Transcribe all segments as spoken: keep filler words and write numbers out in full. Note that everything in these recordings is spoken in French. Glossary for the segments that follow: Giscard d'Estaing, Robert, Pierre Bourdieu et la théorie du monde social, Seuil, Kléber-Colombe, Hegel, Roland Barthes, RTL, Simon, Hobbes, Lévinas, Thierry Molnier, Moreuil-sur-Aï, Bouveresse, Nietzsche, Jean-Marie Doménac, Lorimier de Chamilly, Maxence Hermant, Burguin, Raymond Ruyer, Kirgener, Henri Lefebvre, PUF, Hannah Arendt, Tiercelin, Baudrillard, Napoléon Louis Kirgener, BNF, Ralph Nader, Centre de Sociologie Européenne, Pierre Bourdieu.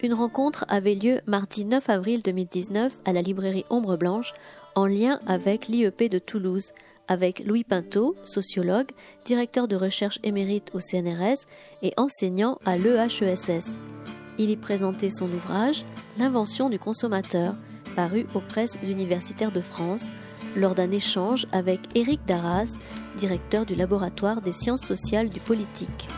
Une rencontre avait lieu mardi neuf avril deux mille dix-neuf à la librairie Ombre Blanche en lien avec l'I E P de Toulouse, avec Louis Pinto, sociologue, directeur de recherche émérite au C N R S et enseignant à l'E H E S S. Il y présentait son ouvrage « L'invention du consommateur », paru aux presses universitaires de France, lors d'un échange avec Éric Darras, directeur du laboratoire des sciences sociales du politique.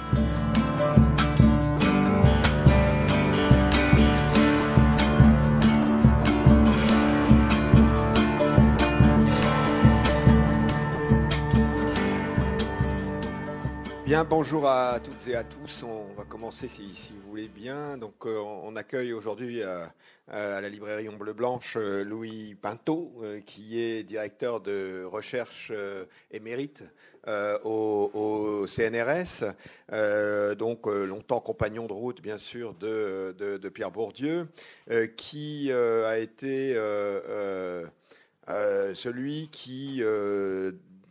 Bien, bonjour à toutes et à tous. On va commencer si, si vous voulez bien. Donc, euh, on accueille aujourd'hui euh, à la librairie Ombre Blanche euh, Louis Pinto, euh, qui est directeur de recherche euh, émérite euh, au, au C N R S. Euh, donc, euh, longtemps compagnon de route, bien sûr, de, de, de Pierre Bourdieu, euh, qui euh, a été euh, euh, euh, celui qui euh,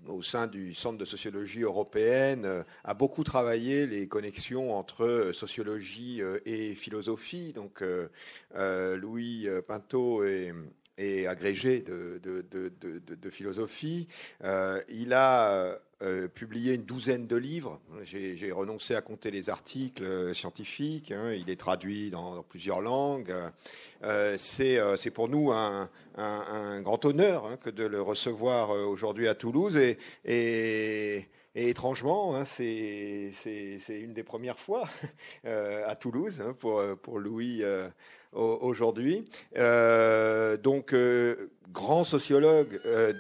au sein du Centre de Sociologie Européenne, a beaucoup travaillé les connexions entre sociologie et philosophie. Donc, euh, Louis Pinto est, est agrégé de, de, de, de, de philosophie. Euh, il a Euh, publié une douzaine de livres. J'ai, j'ai renoncé à compter les articles euh, scientifiques. Hein. Il est traduit dans, dans plusieurs langues. Euh, c'est, euh, c'est pour nous un, un, un grand honneur hein, que de le recevoir euh, aujourd'hui à Toulouse. Et, et, et étrangement, hein, c'est, c'est, c'est une des premières fois euh, à Toulouse hein, pour, pour Louis euh, aujourd'hui. Euh, donc, euh, grand sociologue... Euh,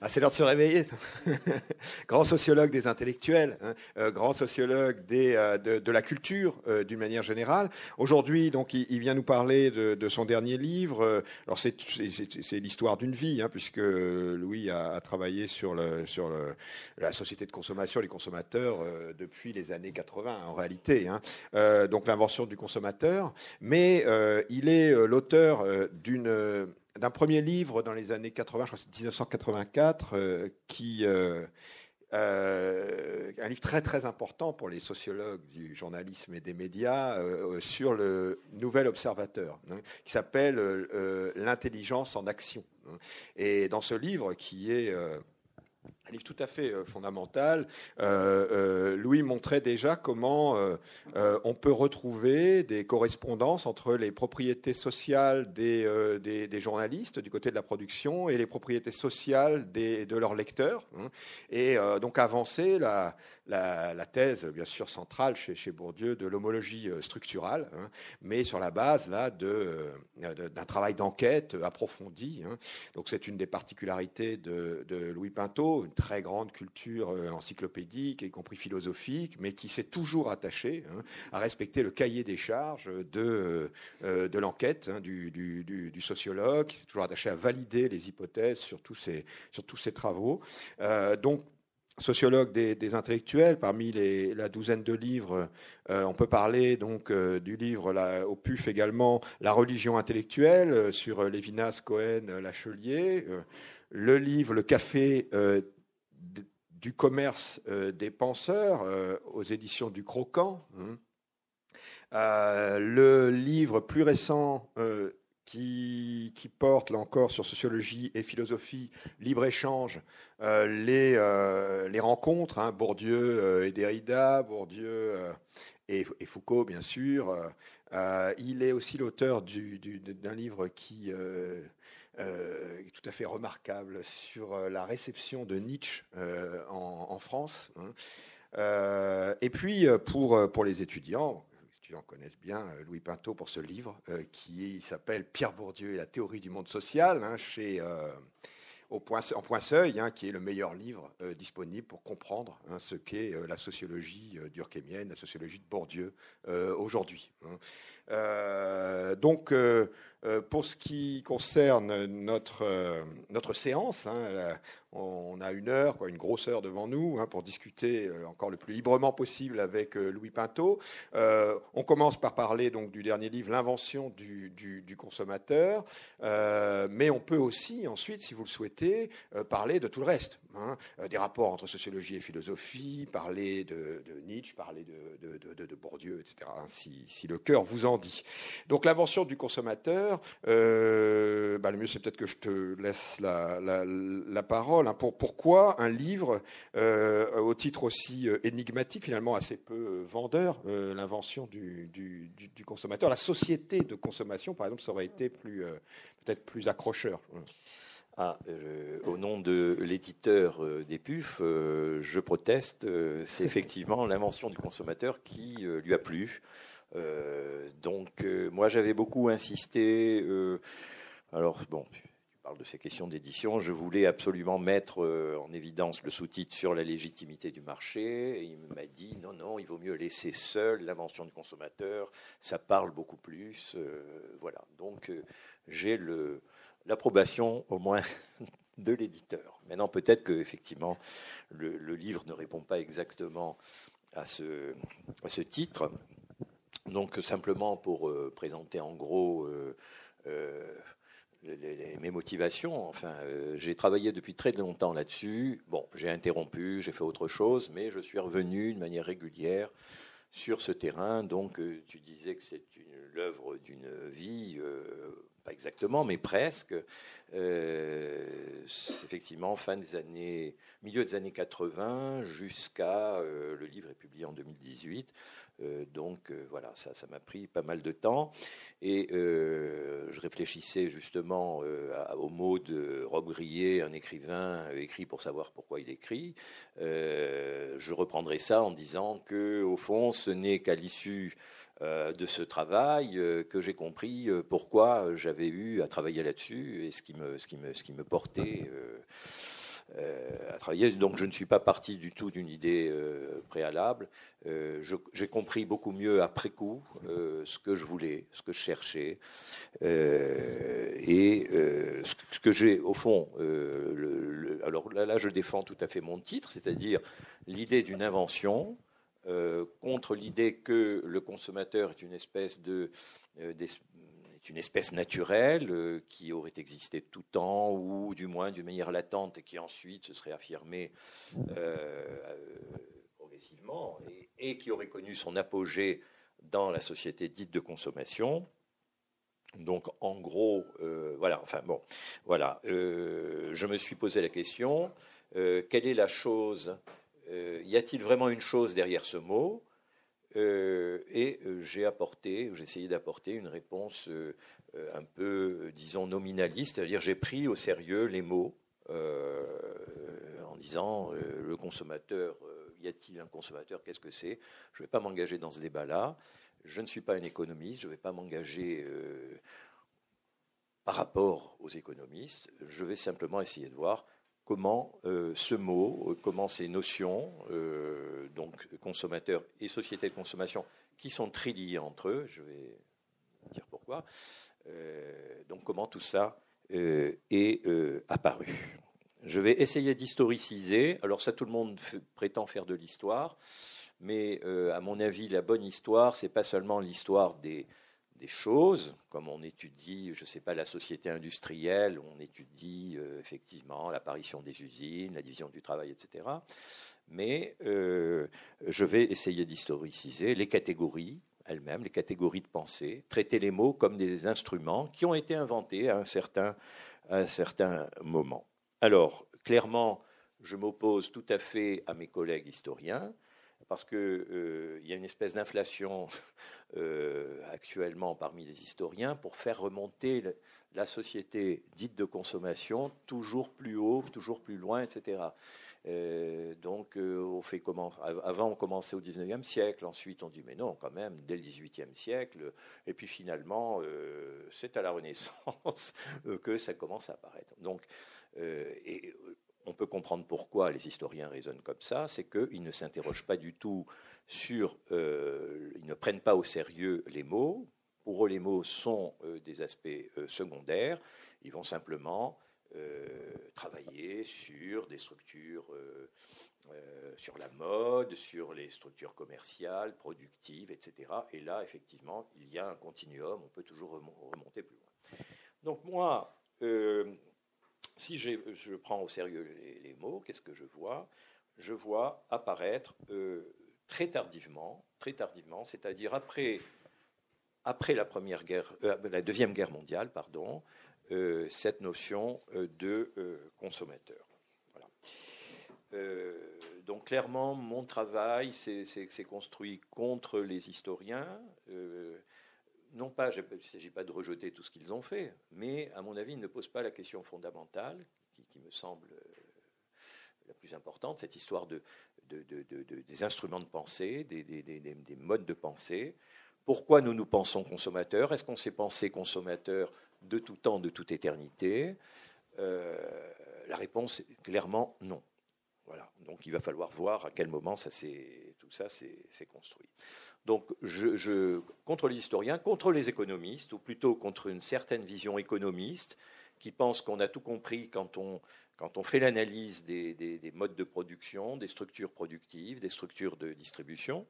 ah, c'est l'heure de se réveiller. Grand sociologue des intellectuels, hein, euh, grand sociologue des, euh, de, de la culture euh, d'une manière générale. Aujourd'hui, donc, il, il vient nous parler de, de son dernier livre. Alors, c'est, c'est, c'est l'histoire d'une vie, hein, puisque Louis a, a travaillé sur, le, sur le, la société de consommation, les consommateurs, euh, depuis les années quatre-vingts, en réalité. Hein. Euh, donc, l'invention du consommateur. Mais euh, il est euh, l'auteur euh, d'une... d'un premier livre dans les années quatre-vingts, je crois que c'est dix-neuf cent quatre-vingt-quatre, euh, qui, euh, euh, un livre très très important pour les sociologues du journalisme et des médias euh, sur le Nouvel Observateur, hein, qui s'appelle euh, L'intelligence en action. Hein. Et dans ce livre, qui est euh, un livre tout à fait euh, fondamental, euh, euh, Louis montrait déjà comment euh, euh, on peut retrouver des correspondances entre les propriétés sociales des, euh, des, des journalistes du côté de la production et les propriétés sociales des, de leurs lecteurs. Hein, et euh, donc avancer la, la, la thèse, bien sûr centrale chez, chez Bourdieu, de l'homologie euh, structurale, hein, mais sur la base là, de, euh, de, d'un travail d'enquête approfondi. Hein. Donc c'est une des particularités de, de Louis Pinto, une très grande culture encyclopédique, y compris philosophique, mais qui s'est toujours attachée hein, à respecter le cahier des charges de, euh, de l'enquête hein, du, du, du sociologue, qui s'est toujours attaché à valider les hypothèses sur tous ces, sur tous ces travaux. Euh, donc, sociologue des, des intellectuels, parmi les, la douzaine de livres, euh, on peut parler donc euh, du livre là, au P U F également, La religion intellectuelle, euh, sur Lévinas, Cohen, Lachelier, euh, le livre Le café euh, du commerce euh, des penseurs euh, aux éditions du Croquant, hein. euh, le livre plus récent euh, qui, qui porte là encore sur sociologie et philosophie, libre-échange, euh, les, euh, les rencontres, hein, Bourdieu euh, et Derrida, Bourdieu euh, et, et Foucault bien sûr. Euh, euh, il est aussi l'auteur du, du, d'un livre qui... Euh, Euh, tout à fait remarquable sur euh, la réception de Nietzsche euh, en, en France. Hein. Euh, et puis, euh, pour, euh, pour les étudiants, les étudiants connaissent bien euh, Louis Pinto pour ce livre euh, qui est, il s'appelle Pierre Bourdieu et la théorie du monde social, hein, chez... Euh, Au point, en point seuil, hein, qui est le meilleur livre euh, disponible pour comprendre hein, ce qu'est euh, la sociologie euh, durkheimienne, la sociologie de Bourdieu euh, aujourd'hui. Hein. Euh, donc, euh, Euh, pour ce qui concerne notre, euh, notre séance, hein, la, on a une heure, quoi, une grosse heure devant nous hein, pour discuter euh, encore le plus librement possible avec euh, Louis Pinto. Euh, on commence par parler donc, du dernier livre, L'invention du, du, du consommateur, euh, mais on peut aussi ensuite, si vous le souhaitez, euh, parler de tout le reste, hein, euh, des rapports entre sociologie et philosophie, parler de, de Nietzsche, parler de, de, de, de, de Bourdieu, et cetera, hein, si, si le cœur vous en dit. Donc L'invention du consommateur, Euh, bah le mieux c'est peut-être que je te laisse la, la, la parole hein. Pour, pourquoi un livre euh, au titre aussi énigmatique, finalement assez peu vendeur, euh, l'invention du, du, du consommateur, la société de consommation par exemple, ça aurait été plus, euh, peut-être plus accrocheur. Ah, euh, au nom de l'éditeur euh, des P U F, euh, je proteste, euh, c'est effectivement l'invention du consommateur qui euh, lui a plu. Euh, donc euh, moi j'avais beaucoup insisté euh, alors bon, tu parles de ces questions d'édition, je voulais absolument mettre euh, en évidence le sous-titre sur la légitimité du marché et il m'a dit non non, il vaut mieux laisser seul l'invention du consommateur, ça parle beaucoup plus, euh, voilà donc euh, j'ai le, l'approbation au moins de l'éditeur. Maintenant peut-être que effectivement le, le livre ne répond pas exactement à ce, à ce titre. Donc, simplement pour euh, présenter en gros euh, euh, les, les, mes motivations, enfin, euh, j'ai travaillé depuis très longtemps là-dessus. Bon, j'ai interrompu, j'ai fait autre chose, mais je suis revenu de manière régulière sur ce terrain. Donc, euh, tu disais que c'est l'œuvre d'une vie, euh, pas exactement, mais presque. Euh, effectivement, fin des années, milieu des années quatre-vingts, jusqu'à euh, le livre est publié en deux mille dix-huit. Euh, donc euh, voilà, ça, ça m'a pris pas mal de temps et euh, je réfléchissais justement euh, à, aux mots de Rob Grillet, un écrivain euh, écrit pour savoir pourquoi il écrit. Euh, je reprendrai ça en disant que au fond, ce n'est qu'à l'issue euh, de ce travail euh, que j'ai compris euh, pourquoi j'avais eu à travailler là-dessus et ce qui me, ce qui me, ce qui me portait. Euh, Euh, à travailler. Donc je ne suis pas parti du tout d'une idée euh, préalable. Euh, je, j'ai compris beaucoup mieux après coup euh, ce que je voulais, ce que je cherchais. Euh, et euh, ce, ce que j'ai, au fond, euh, le, le, alors là, là je défends tout à fait mon titre, c'est-à-dire l'idée d'une invention euh, contre l'idée que le consommateur est une espèce de... Euh, des, une espèce naturelle euh, qui aurait existé de tout temps ou du moins d'une manière latente et qui ensuite se serait affirmée euh, progressivement et, et qui aurait connu son apogée dans la société dite de consommation. Donc en gros, euh, voilà, enfin bon, voilà, euh, je me suis posé la question, euh, quelle est la chose, euh, y a-t-il vraiment une chose derrière ce mot ? Euh, et euh, j'ai apporté, j'ai essayé d'apporter une réponse euh, euh, un peu, euh, disons, nominaliste, c'est-à-dire j'ai pris au sérieux les mots euh, en disant euh, le consommateur, euh, y a-t-il un consommateur, qu'est-ce que c'est ? Je ne vais pas m'engager dans ce débat-là, je ne suis pas un économiste, je ne vais pas m'engager euh, par rapport aux économistes, je vais simplement essayer de voir comment euh, ce mot, euh, comment ces notions, euh, donc consommateur et société de consommation, qui sont très liés entre eux, je vais dire pourquoi, euh, donc comment tout ça euh, est euh, apparu. Je vais essayer d'historiciser, alors ça tout le monde f- prétend faire de l'histoire, mais euh, à mon avis la bonne histoire, c'est pas seulement l'histoire des... des choses, comme on étudie, je sais pas, la société industrielle, on étudie euh, effectivement l'apparition des usines, la division du travail, et cetera. Mais euh, je vais essayer d'historiciser les catégories elles-mêmes, les catégories de pensée, traiter les mots comme des instruments qui ont été inventés à un certain, à un certain moment. Alors, clairement, je m'oppose tout à fait à mes collègues historiens, parce qu'il euh, y a une espèce d'inflation euh, actuellement parmi les historiens pour faire remonter le, la société dite de consommation toujours plus haut, toujours plus loin, et cetera. Euh, donc, euh, on fait comment, avant, on commençait au dix-neuvième siècle, ensuite on dit, mais non, quand même, dès le dix-huitième siècle, et puis finalement, euh, c'est à la Renaissance que ça commence à apparaître. Donc, euh, et... on peut comprendre pourquoi les historiens raisonnent comme ça, c'est qu'ils ne s'interrogent pas du tout sur... Euh, ils ne prennent pas au sérieux les mots, Pour eux, les mots sont euh, des aspects euh, secondaires. Ils vont simplement euh, travailler sur des structures, euh, euh, sur la mode, sur les structures commerciales, productives, et cetera. Et là, effectivement, il y a un continuum. On peut toujours remonter plus loin. Donc moi, euh, si je prends au sérieux les, les mots, qu'est-ce que je vois ? Je vois apparaître euh, très tardivement, très tardivement, c'est-à-dire après... Après la, première guerre, euh, la Deuxième Guerre mondiale, pardon, euh, cette notion euh, de euh, consommateur. Voilà. Euh, donc clairement, mon travail s'est construit contre les historiens. Euh, non pas, il ne s'agit pas de rejeter tout ce qu'ils ont fait, mais à mon avis, ils ne posent pas la question fondamentale, qui, qui me semble la plus importante, cette histoire de, de, de, de, de, des instruments de pensée, des, des, des, des modes de pensée. Pourquoi nous nous pensons consommateurs ? Est-ce qu'on s'est pensé consommateur de tout temps, de toute éternité ? euh, La réponse est clairement non. Voilà. Donc il va falloir voir à quel moment ça tout ça s'est construit. Donc je, je, contre les historiens, contre les économistes, ou plutôt contre une certaine vision économiste qui pense qu'on a tout compris quand on, quand on fait l'analyse des, des, des modes de production, des structures productives, des structures de distribution.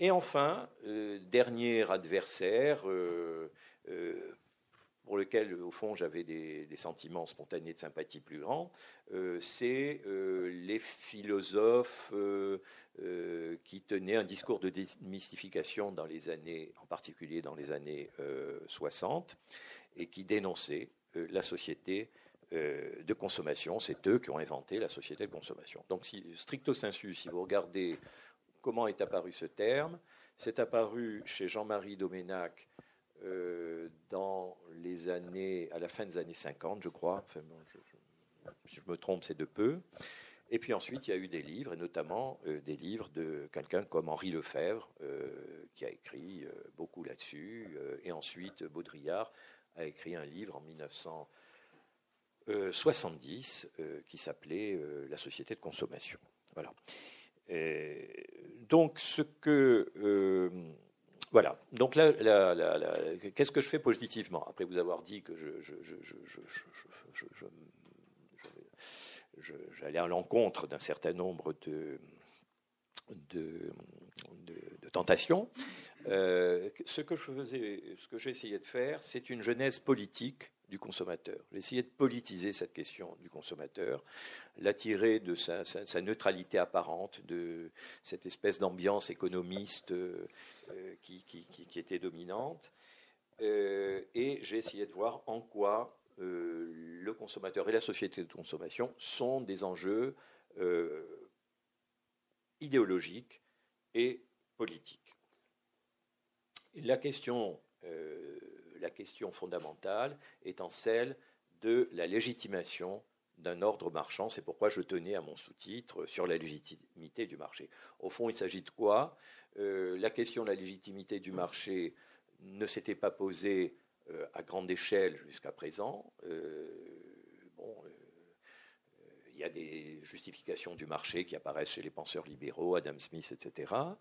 Et enfin, euh, dernier adversaire euh, euh, pour lequel, au fond, j'avais des, des sentiments spontanés de sympathie plus grands, euh, c'est euh, les philosophes euh, euh, qui tenaient un discours de démystification dans les années, en particulier dans les années euh, soixante, et qui dénonçaient euh, la société euh, de consommation. C'est eux qui ont inventé la société de consommation. Donc, si, stricto sensu, si vous regardez... Comment est apparu ce terme ? C'est apparu chez Jean-Marie Doménac euh, dans les années, à la fin des années cinquante, je crois. Enfin, bon, je, je, si je me trompe, c'est de peu. Et puis ensuite, il y a eu des livres, et notamment euh, des livres de quelqu'un comme Henri Lefebvre, euh, qui a écrit euh, beaucoup là-dessus. Euh, et ensuite, Baudrillard a écrit un livre en mille neuf cent soixante-dix euh, qui s'appelait euh, « La société de consommation ». Voilà. Et donc, ce que euh, voilà. Donc là, là, là, là qu'est-ce que je fais positivement après vous avoir dit que je, je, je, je, je, je, je, je, j'allais à l'encontre d'un certain nombre de de, de, de tentations. Euh, ce que je faisais, ce que j'ai essayé de faire, c'est une genèse politique du consommateur. J'ai essayé de politiser cette question du consommateur, l'attirer de sa, sa, sa neutralité apparente, de cette espèce d'ambiance économiste euh, qui, qui, qui, qui était dominante. Euh, et j'ai essayé de voir en quoi euh, le consommateur et la société de consommation sont des enjeux euh, idéologiques et politiques. Et la question... Euh, La question fondamentale étant celle de la légitimation d'un ordre marchand. C'est pourquoi je tenais à mon sous-titre sur la légitimité du marché. Au fond, il s'agit de quoi ? euh, La question de la légitimité du marché ne s'était pas posée euh, à grande échelle jusqu'à présent. Euh, bon, euh, il y a des justifications du marché qui apparaissent chez les penseurs libéraux, Adam Smith, et cetera.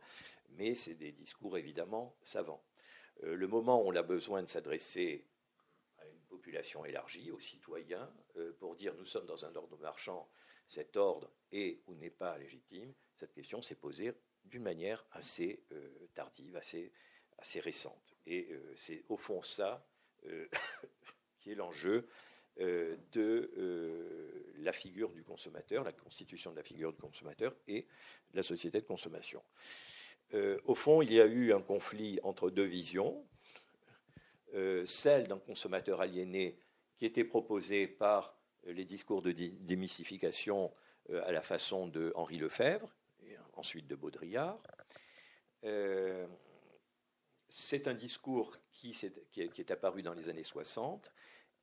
Mais c'est des discours évidemment savants. Le moment où on a besoin de s'adresser à une population élargie, aux citoyens, pour dire nous sommes dans un ordre marchand, cet ordre est ou n'est pas légitime, cette question s'est posée d'une manière assez tardive, assez, assez récente. Et c'est au fond ça qui est l'enjeu de la figure du consommateur, la constitution de la figure du consommateur et de la société de consommation. Euh, au fond, il y a eu un conflit entre deux visions, euh, celle d'un consommateur aliéné qui était proposée par les discours de démystification euh, à la façon de Henri Lefebvre, et ensuite de Baudrillard. Euh, c'est un discours qui, qui, est, qui est apparu dans les années soixante,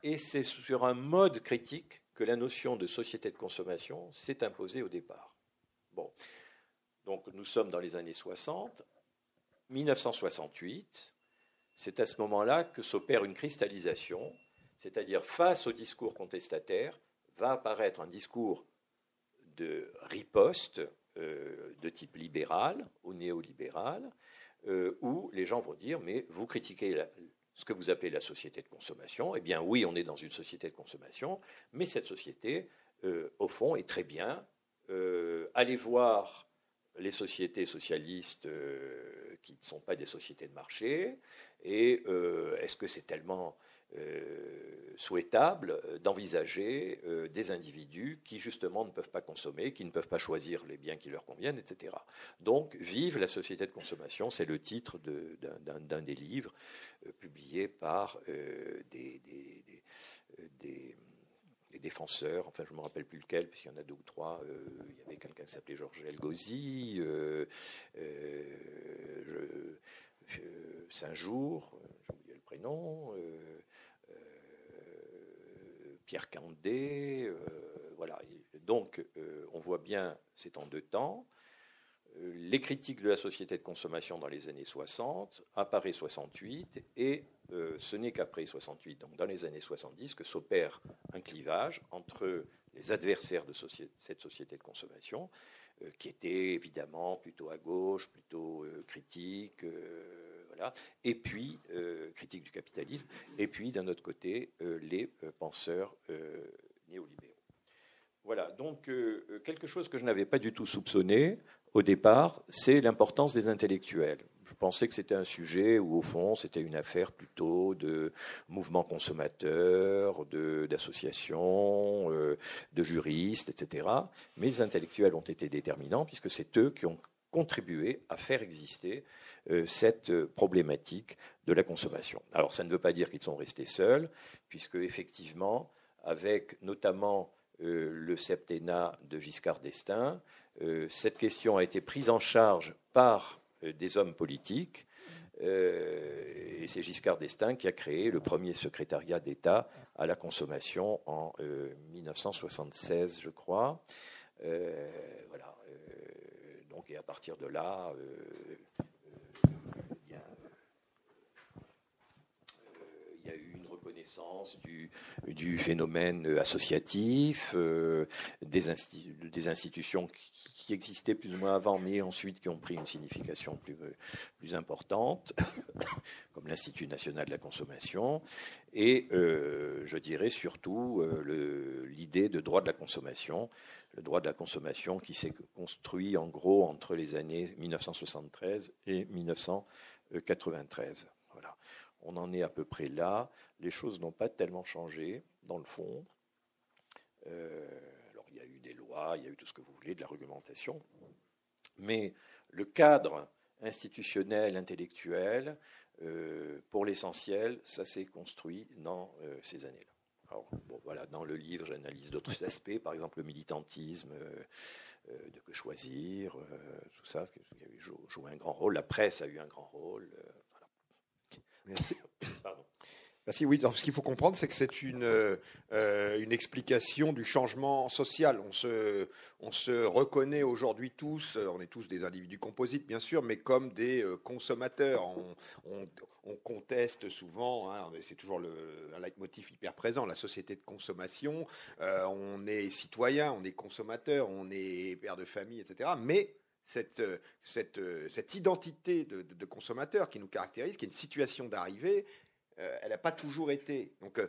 et c'est sur un mode critique que la notion de société de consommation s'est imposée au départ. Bon. Donc, nous sommes dans les années soixante, mille neuf cent soixante-huit, c'est à ce moment-là que s'opère une cristallisation, c'est-à-dire face au discours contestataire, va apparaître un discours de riposte euh, de type libéral ou néolibéral, euh, où les gens vont dire « mais vous critiquez la, ce que vous appelez la société de consommation ». Eh bien oui, on est dans une société de consommation, mais cette société, euh, au fond, est très bien. Euh, allez voir les sociétés socialistes euh, qui ne sont pas des sociétés de marché, et euh, est-ce que c'est tellement... Euh, souhaitable d'envisager euh, des individus qui justement ne peuvent pas consommer, qui ne peuvent pas choisir les biens qui leur conviennent, et cetera. Donc, vive la société de consommation, c'est le titre de, d'un, d'un, d'un des livres euh, publiés par euh, des, des, des, euh, des, des défenseurs, enfin je ne me rappelle plus lequel, parce qu'il y en a deux ou trois, euh, il y avait quelqu'un qui s'appelait Georges Elgozi, euh, euh, euh, Saint-Jour, j'ai oublié le prénom, euh, Pierre Candé, euh, voilà. Donc, euh, on voit bien, c'est en deux temps, euh, les critiques de la société de consommation dans les années soixante, apparaît soixante-huit, et euh, ce n'est qu'après soixante-huit, donc dans les années soixante-dix, que s'opère un clivage entre les adversaires de soci- cette société de consommation, euh, qui étaient évidemment plutôt à gauche, plutôt euh, critiques, euh, Voilà. Et puis, euh, critique du capitalisme, et puis, d'un autre côté, euh, les euh, penseurs euh, néolibéraux. Voilà, donc, euh, quelque chose que je n'avais pas du tout soupçonné au départ, c'est l'importance des intellectuels. Je pensais que c'était un sujet où, au fond, c'était une affaire plutôt de mouvements consommateurs, de, d'associations, euh, de juristes, et cetera. Mais les intellectuels ont été déterminants, puisque c'est eux qui ont contribuer à faire exister euh, cette euh, problématique de la consommation. Alors, ça ne veut pas dire qu'ils sont restés seuls, puisque, effectivement, avec notamment euh, le septennat de Giscard d'Estaing, euh, cette question a été prise en charge par euh, des hommes politiques, euh, et c'est Giscard d'Estaing qui a créé le premier secrétariat d'État à la consommation en euh, dix-neuf cent soixante-seize, je crois. Euh, voilà. Et à partir de là, euh, euh, il y a eu une reconnaissance du, du phénomène associatif, euh, des, insti- des institutions qui, qui existaient plus ou moins avant, mais ensuite qui ont pris une signification plus, plus importante, comme l'Institut national de la consommation, et euh, je dirais surtout euh, le, l'idée de droit de la consommation, le droit de la consommation qui s'est construit en gros entre les années dix-neuf cent soixante-treize et dix-neuf cent quatre-vingt-treize. Voilà. On en est à peu près là. Les choses n'ont pas tellement changé, dans le fond. Euh, alors, il y a eu des lois, il y a eu tout ce que vous voulez, de la réglementation. Mais le cadre institutionnel, intellectuel, euh, pour l'essentiel, ça s'est construit dans euh, ces années-là. Alors, bon, voilà, dans le livre, j'analyse d'autres aspects, par exemple le militantisme, euh, euh, de Que Choisir, euh, tout ça, qui a joué, joué un grand rôle. La presse a eu un grand rôle. Euh, voilà. Merci. Pardon. Merci, oui. Alors, ce qu'il faut comprendre, c'est que c'est une, euh, une explication du changement social. On se, on se reconnaît aujourd'hui tous, on est tous des individus composites, bien sûr, mais comme des euh, consommateurs. On, on, on conteste souvent, hein, c'est toujours le, un leitmotiv hyper présent, la société de consommation. Euh, on est citoyen, on est consommateur, on est père de famille, et cetera. Mais... Cette, cette, cette identité de, de, de consommateur qui nous caractérise, qui est une situation d'arrivée, euh, elle n'a pas toujours été. Donc, euh,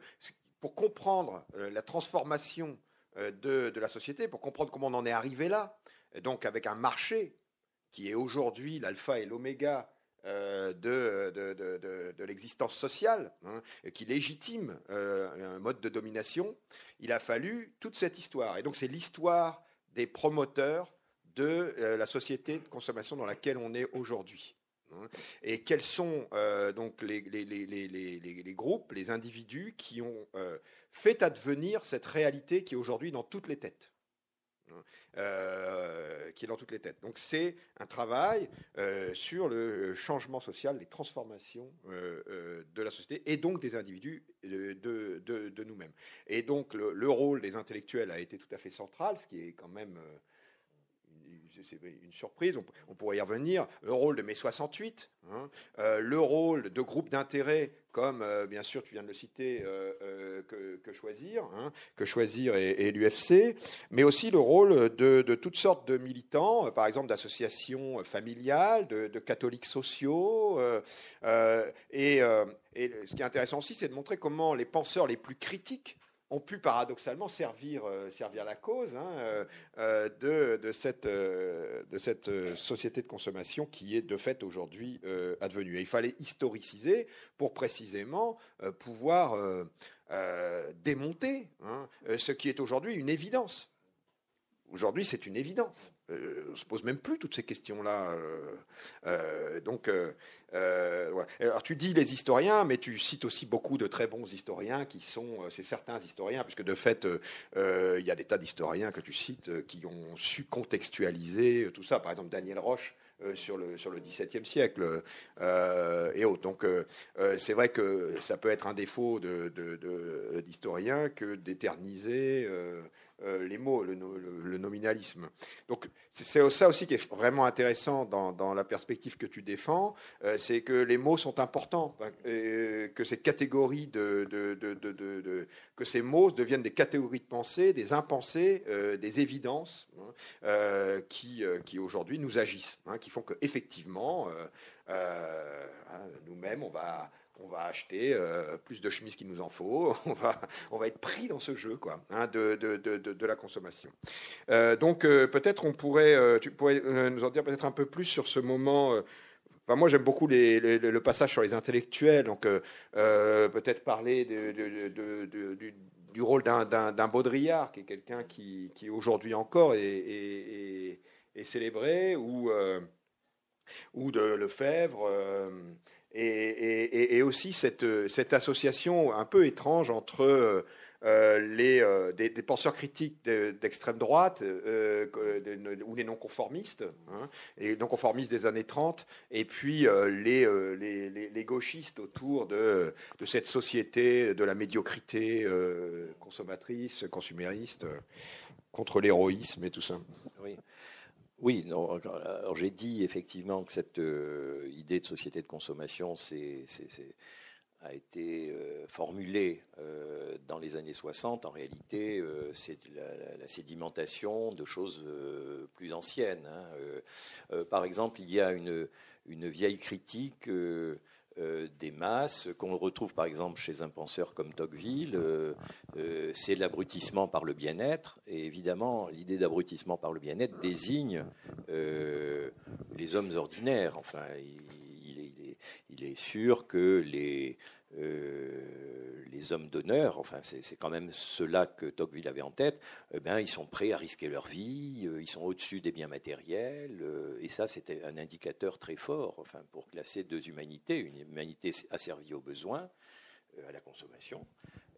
pour comprendre euh, la transformation euh, de, de la société, pour comprendre comment on en est arrivé là, donc avec un marché qui est aujourd'hui l'alpha et l'oméga euh, de, de, de, de, de l'existence sociale, hein, et qui légitime euh, un mode de domination, il a fallu toute cette histoire. Et donc, c'est l'histoire des promoteurs de euh, la société de consommation dans laquelle on est aujourd'hui. Hein. Et quels sont euh, donc les, les, les, les, les, les groupes, les individus qui ont euh, fait advenir cette réalité qui est aujourd'hui dans toutes les têtes. Hein. Euh, qui est dans toutes les têtes. Donc c'est un travail euh, sur le changement social, les transformations euh, euh, de la société et donc des individus de, de, de, de nous-mêmes. Et donc le, le rôle des intellectuels a été tout à fait central, ce qui est quand même... Euh, c'est une surprise, on, on pourrait y revenir, le rôle de mai soixante-huit, hein, euh, le rôle de groupes d'intérêt comme, euh, bien sûr, tu viens de le citer, euh, euh, que, que Choisir, hein, Que Choisir et, et l'U F C, mais aussi le rôle de, de toutes sortes de militants, euh, par exemple d'associations familiales, de, de catholiques sociaux. Euh, euh, et, euh, et ce qui est intéressant aussi, c'est de montrer comment les penseurs les plus critiques ont pu paradoxalement servir, euh, servir la cause, hein, euh, de, de cette, euh, de cette euh, société de consommation qui est de fait aujourd'hui euh, advenue. Et il fallait historiciser pour précisément euh, pouvoir euh, euh, démonter, hein, ce qui est aujourd'hui une évidence. Aujourd'hui, c'est une évidence. Euh, on ne se pose même plus toutes ces questions-là. Euh, euh, donc, euh, euh, ouais. Alors, tu dis les historiens, mais tu cites aussi beaucoup de très bons historiens qui sont, euh, c'est certains historiens, puisque de fait, il euh, euh, y a des tas d'historiens que tu cites euh, qui ont su contextualiser tout ça. Par exemple, Daniel Roche euh, sur le sur le dix-septième siècle euh, et autres. Donc, euh, euh, c'est vrai que ça peut être un défaut de, de, de, d'historien que d'éterniser Euh, Euh, les mots, le, le, le nominalisme. Donc c'est ça aussi qui est vraiment intéressant dans, dans la perspective que tu défends, euh, c'est que les mots sont importants, euh, que ces catégories de, de, de, de, de, de que ces mots deviennent des catégories de pensée, des impensées, euh, des évidences, hein, euh, qui, euh, qui aujourd'hui nous agissent, hein, qui font que effectivement, euh, euh, nous-mêmes on va On va acheter euh, plus de chemises qu'il nous en faut. On va, on va être pris dans ce jeu, quoi, hein, de, de, de, de la consommation. Euh, donc euh, peut-être on pourrait, euh, tu pourrais nous en dire peut-être un peu plus sur ce moment. Euh, enfin, moi j'aime beaucoup les, les, le passage sur les intellectuels. Donc euh, euh, peut-être parler de, de, de, de, du, du rôle d'un, d'un, d'un Baudrillard, qui est quelqu'un qui, qui aujourd'hui encore est, est, est, est célébré, ou euh, ou de Lefebvre. Euh, Et, et, et aussi cette, cette association un peu étrange entre euh, les, euh, des, des penseurs critiques de, d'extrême droite euh, de, ou les non-conformistes, hein, les non-conformistes des années trente, et puis euh, les, euh, les, les, les gauchistes autour de, de cette société de la médiocrité euh, consommatrice, consumériste, euh, contre l'héroïsme et tout ça. Oui. Oui, non, alors j'ai dit effectivement que cette euh, idée de société de consommation c'est, c'est, c'est, a été euh, formulée euh, dans les années soixante. En réalité, euh, c'est la, la, la sédimentation de choses euh, plus anciennes, hein. Euh, euh, par exemple, il y a une, une vieille critique euh, euh, des masses qu'on retrouve par exemple chez un penseur comme Tocqueville. Euh, euh, c'est l'abrutissement par le bien-être, et évidemment l'idée d'abrutissement par le bien-être désigne euh, les hommes ordinaires. Enfin, il, il, est, il est sûr que les, euh, les hommes d'honneur, enfin c'est, c'est quand même cela que Tocqueville avait en tête, eh bien, ils sont prêts à risquer leur vie, ils sont au-dessus des biens matériels, euh, et ça c'était un indicateur très fort, enfin, pour classer deux humanités, une humanité asservie aux besoins, euh, à la consommation,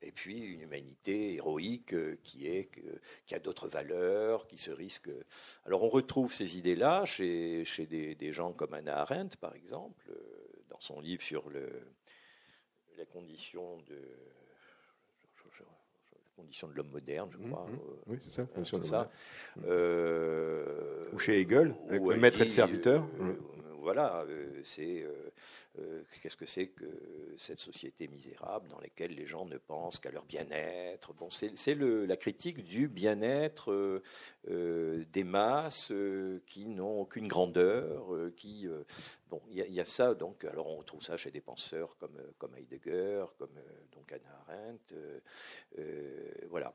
et puis une humanité héroïque euh, qui, est, euh, qui a d'autres valeurs, qui se risque. Alors on retrouve ces idées-là chez, chez des, des gens comme Hannah Arendt, par exemple, euh, dans son livre sur le, la condition de... condition de l'homme moderne, je crois. Mmh, euh, oui, c'est ça. Euh, c'est ça. Euh, ou chez Hegel, avec le maître et le serviteur. Euh, mmh. Voilà, euh, c'est... Euh, euh, qu'est-ce que c'est que cette société misérable dans laquelle les gens ne pensent qu'à leur bien-être? Bon, c'est, c'est le, la critique du bien-être euh, euh, des masses euh, qui n'ont aucune grandeur, euh, qui... Euh, bon, il y, y a ça, donc, alors on retrouve ça chez des penseurs comme, comme Heidegger, comme donc Hannah Arendt, euh, euh, voilà.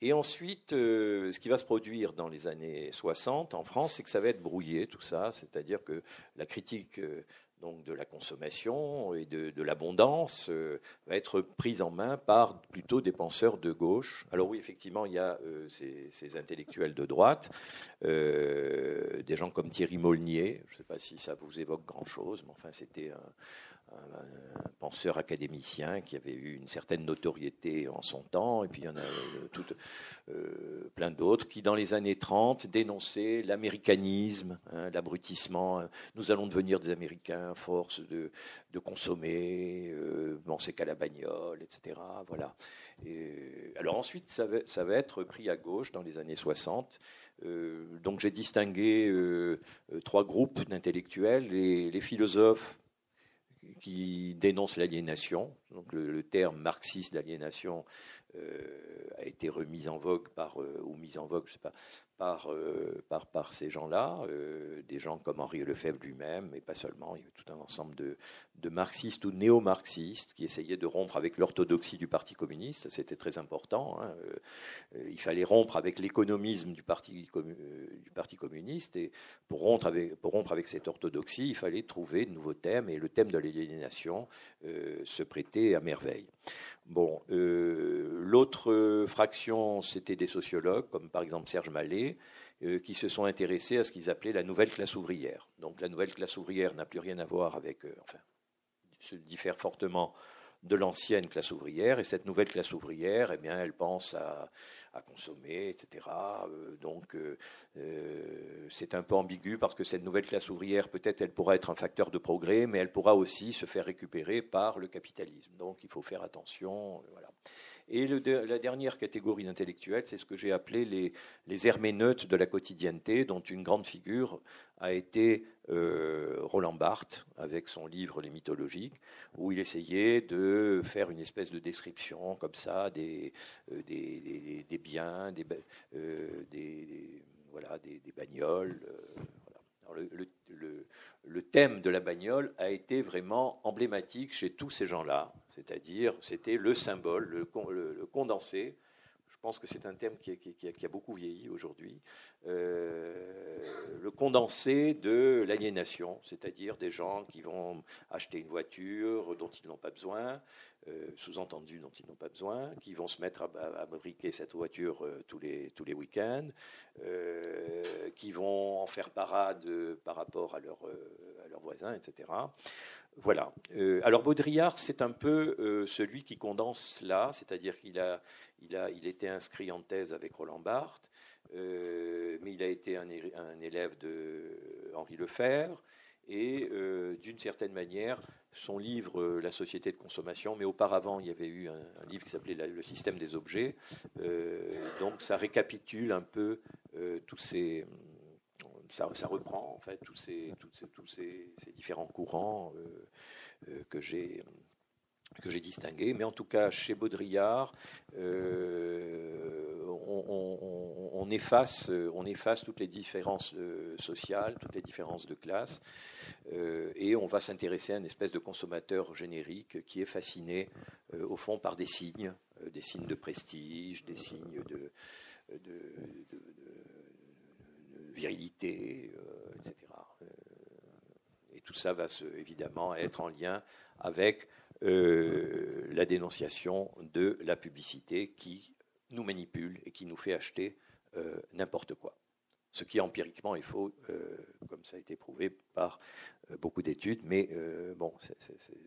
Et ensuite, euh, ce qui va se produire dans les années soixante en France, c'est que ça va être brouillé, tout ça, c'est-à-dire que la critique euh, donc de la consommation et de, de l'abondance euh, va être prise en main par plutôt des penseurs de gauche. Alors oui, effectivement, il y a euh, ces, ces intellectuels de droite, euh, des gens comme Thierry Molnier, je ne sais pas si ça vous évoque grand-chose, mais enfin, c'était un, un, un penseur académicien qui avait eu une certaine notoriété en son temps, et puis il y en a euh, tout, euh, plein d'autres qui, dans les années trente, dénonçaient l'américanisme, hein, l'abrutissement. Nous allons devenir des Américains, force de, de consommer, euh, penser qu'à la bagnole, et cetera. Voilà. Et, alors ensuite, ça va, ça va être pris à gauche dans les années soixante Euh, donc j'ai distingué euh, trois groupes d'intellectuels, les, les philosophes qui dénoncent l'aliénation. Donc le, le terme marxiste d'aliénation euh, a été remis en vogue par euh, ou mis en vogue, je sais pas, par, euh, par par ces gens-là, euh, des gens comme Henri Lefebvre lui-même, mais pas seulement. Il y avait tout un ensemble de, de marxistes ou néo-marxistes qui essayaient de rompre avec l'orthodoxie du Parti communiste. C'était très important. Hein. Euh, il fallait rompre avec l'économisme du Parti euh, du Parti communiste, et pour rompre avec pour rompre avec cette orthodoxie, il fallait trouver de nouveaux thèmes, et le thème de l'aliénation euh, se prêtait à merveille. Bon, euh, l'autre euh, fraction, c'était des sociologues, comme par exemple Serge Mallet, euh, qui se sont intéressés à ce qu'ils appelaient la nouvelle classe ouvrière. Donc la nouvelle classe ouvrière n'a plus rien à voir avec, euh, enfin, se diffère fortement de l'ancienne classe ouvrière, et cette nouvelle classe ouvrière, eh bien, elle pense à, à consommer, et cetera. Euh, donc, euh, euh, c'est un peu ambigu, parce que cette nouvelle classe ouvrière, peut-être, elle pourra être un facteur de progrès, mais elle pourra aussi se faire récupérer par le capitalisme. Donc, il faut faire attention, voilà. Et le, la dernière catégorie d'intellectuels, c'est ce que j'ai appelé les, les herméneutes de la quotidienneté, dont une grande figure a été euh, Roland Barthes, avec son livre « Les mythologiques », où il essayait de faire une espèce de description, comme ça, des, euh, des, des, des biens, des, euh, des, des, voilà, des, des bagnoles. Euh, voilà. Alors le, le, le, le thème de la bagnole a été vraiment emblématique chez tous ces gens-là. C'est-à-dire, c'était le symbole, le, con, le, le condensé. Je pense que c'est un thème qui, qui, qui, a, qui a beaucoup vieilli aujourd'hui. Euh, le condensé de l'aliénation, c'est-à-dire des gens qui vont acheter une voiture dont ils n'ont pas besoin, euh, sous-entendu dont ils n'ont pas besoin, qui vont se mettre à, à fabriquer cette voiture euh, tous les, tous les week-ends, euh, qui vont en faire parade euh, par rapport à, leur, euh, à leurs voisins, et cetera Voilà. Euh, alors Baudrillard, c'est un peu euh, celui qui condense là, c'est-à-dire qu'il a, il a, il était inscrit en thèse avec Roland Barthes, euh, mais il a été un, un élève de Henri Lefebvre, et euh, d'une certaine manière, son livre euh, « La société de consommation », mais auparavant, il y avait eu un, un livre qui s'appelait « Le système des objets euh, », donc ça récapitule un peu euh, tous ces... Ça, ça reprend en fait tous ces, tous ces, tous ces, ces différents courants euh, euh, que j'ai que j'ai distingués. Mais en tout cas, chez Baudrillard, euh, on, on, on, efface, on efface toutes les différences euh, sociales, toutes les différences de classe, euh, et on va s'intéresser à une espèce de consommateur générique qui est fasciné, euh, au fond, par des signes, euh, des signes de prestige, des signes de... de, de, de virilité, euh, et cetera. Euh, et tout ça va se, évidemment être en lien avec euh, la dénonciation de la publicité qui nous manipule et qui nous fait acheter euh, n'importe quoi. Ce qui empiriquement est faux, euh, comme ça a été prouvé par euh, beaucoup d'études. Mais euh, bon, c'est, c'est, c'est,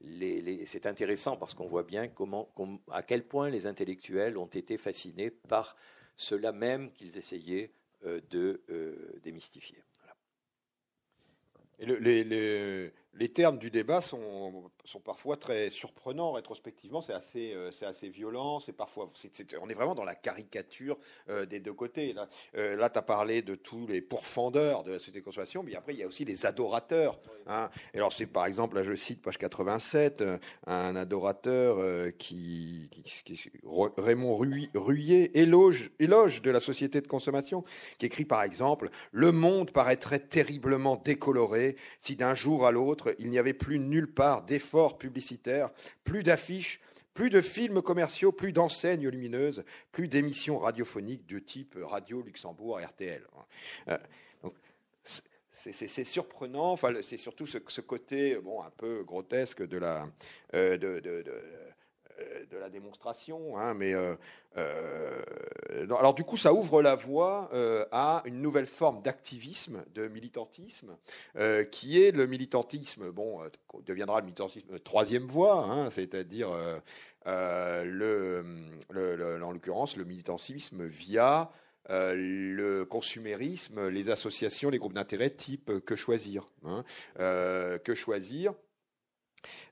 les, les, c'est intéressant parce qu'on voit bien comment, comment, à quel point les intellectuels ont été fascinés par cela même qu'ils essayaient de euh, démystifier. Voilà. Et le, les, les, les termes du débat sont, sont parfois très surprenants rétrospectivement. C'est assez, euh, c'est assez violent. C'est parfois, c'est, c'est, on est vraiment dans la caricature euh, des deux côtés. Là, euh, là tu as parlé de tous les pourfendeurs de la société de consommation, mais après, il y a aussi les adorateurs. Hein. Et alors, c'est par exemple, là, je cite page quatre-vingt-sept, euh, un adorateur euh, qui, qui, qui Raymond Ruyer, éloge, éloge de la société de consommation, qui écrit par exemple « Le monde paraîtrait terriblement décoloré si d'un jour à l'autre, il n'y avait plus nulle part d'efforts publicitaires, plus d'affiches, plus de films commerciaux, plus d'enseignes lumineuses, plus d'émissions radiophoniques de type Radio Luxembourg, R T L. » euh, donc, c'est, c'est, c'est surprenant. Enfin, c'est surtout ce, ce côté, bon, un peu grotesque de la euh, de, de, de, de la démonstration, hein, mais euh, euh, alors du coup ça ouvre la voie euh, à une nouvelle forme d'activisme, de militantisme, euh, qui est le militantisme, bon, euh, deviendra le militantisme troisième voie, hein, c'est-à-dire euh, euh, le, le, le, en l'occurrence le militantisme via Euh, le consumérisme, les associations, les groupes d'intérêt type euh, Que Choisir, hein, euh, Que Choisir,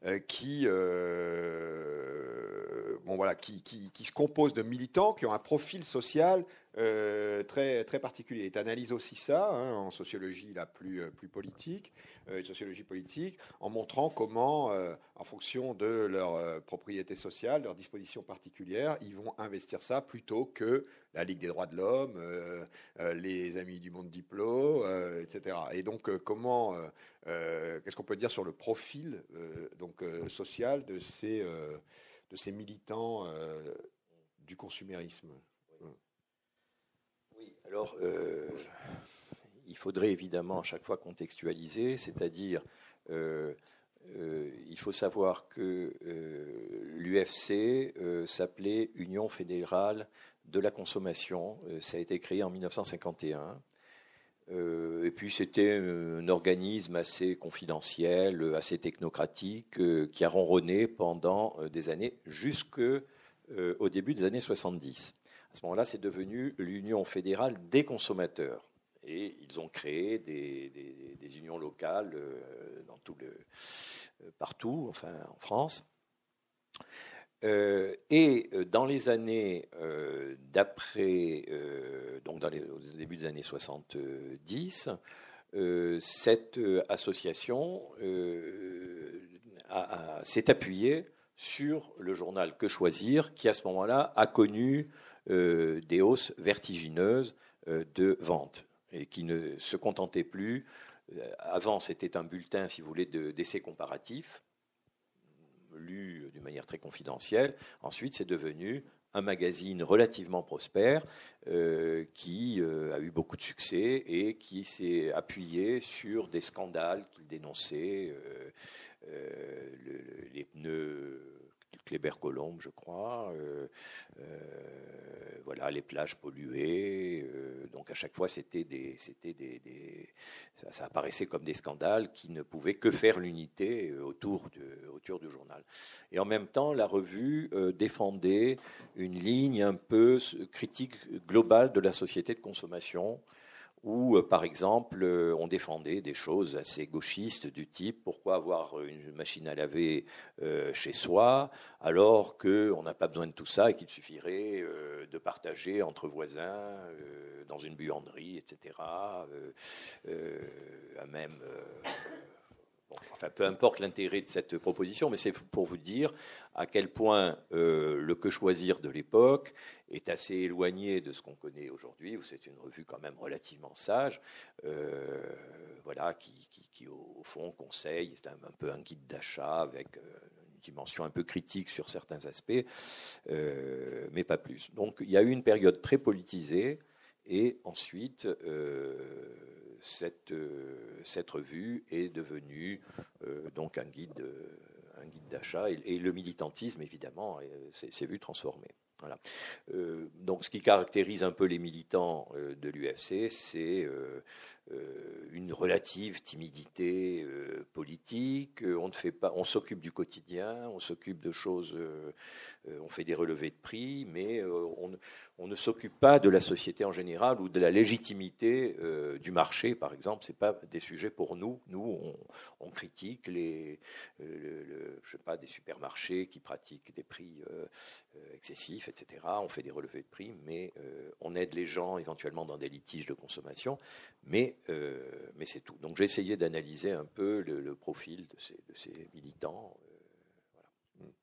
euh, qui euh, bon voilà, qui, qui, qui se compose de militants qui ont un profil social euh, très, très particulier. Et tu analyses aussi ça, hein, en sociologie la plus, plus politique, euh, sociologie politique, en montrant comment, euh, en fonction de leur euh, propriété sociale, leurs dispositions particulières, ils vont investir ça plutôt que la Ligue des droits de l'homme, euh, euh, les Amis du monde diplo, euh, et cetera. Et donc, euh, comment, euh, euh, qu'est-ce qu'on peut dire sur le profil euh, donc, euh, social de ces, euh, de ces militants euh, du consumérisme ? Oui, alors, euh, il faudrait évidemment à chaque fois contextualiser, c'est-à-dire, euh, euh, il faut savoir que euh, l'U F C euh, s'appelait Union fédérale de la consommation. Ça a été créé en mille neuf cent cinquante et un. Euh, et puis c'était un organisme assez confidentiel, assez technocratique, euh, qui a ronronné pendant des années, jusqu'au euh, début des années soixante-dix. À ce moment-là, c'est devenu l'Union fédérale des consommateurs. Et ils ont créé des, des, des unions locales euh, dans tout le, euh, partout, enfin en France. Euh, et dans les années euh, d'après, euh, donc dans les, au début des années soixante-dix, euh, cette association euh, a, a, s'est appuyée sur le journal Que Choisir, qui à ce moment-là a connu euh, des hausses vertigineuses euh, de ventes et qui ne se contentait plus. Euh, avant, c'était un bulletin, si vous voulez, de, d'essais comparatifs, lu d'une manière très confidentielle. Ensuite, c'est devenu un magazine relativement prospère euh, qui euh, a eu beaucoup de succès et qui s'est appuyé sur des scandales qu'il dénonçait, euh, euh, le, le, les pneus Kléber-Colombe, je crois, euh, euh, voilà, les plages polluées. Euh, donc à chaque fois, c'était des, c'était des, des ça, ça apparaissait comme des scandales qui ne pouvaient que faire l'unité autour de, autour du journal. Et en même temps, la revue euh, défendait une ligne un peu critique globale de la société de consommation, où, par exemple, on défendait des choses assez gauchistes du type « Pourquoi avoir une machine à laver euh, chez soi alors qu'on n'a pas besoin de tout ça et qu'il suffirait euh, de partager entre voisins euh, dans une buanderie, et cetera euh, » euh, Même, euh, bon, enfin, peu importe l'intérêt de cette proposition, mais c'est pour vous dire à quel point euh, le Que Choisir de l'époque est assez éloigné de ce qu'on connaît aujourd'hui, où c'est une revue quand même relativement sage, euh, voilà, qui, qui, qui au fond conseille, c'est un, un peu un guide d'achat avec une dimension un peu critique sur certains aspects, euh, mais pas plus. Donc il y a eu une période très politisée, et ensuite euh, cette, euh, cette revue est devenue euh, donc un guide, un guide d'achat, et, et le militantisme évidemment s'est, s'est vu transformer. Voilà. Euh, donc, ce qui caractérise un peu les militants euh, de l'U F C, c'est euh, euh, une relative timidité euh, politique. On ne fait pas, on s'occupe du quotidien, on s'occupe de choses, euh, euh, on fait des relevés de prix, mais euh, on, on ne s'occupe pas de la société en général ou de la légitimité euh, du marché, par exemple. C'est pas des sujets pour nous. Nous, on, on critique les, le, le, je sais pas, des supermarchés qui pratiquent des prix euh, excessifs, et cetera. On fait des relevés de prix, mais euh, on aide les gens éventuellement dans des litiges de consommation, mais, euh, mais c'est tout. Donc j'ai essayé d'analyser un peu le, le profil de ces, de ces militants. Euh, voilà.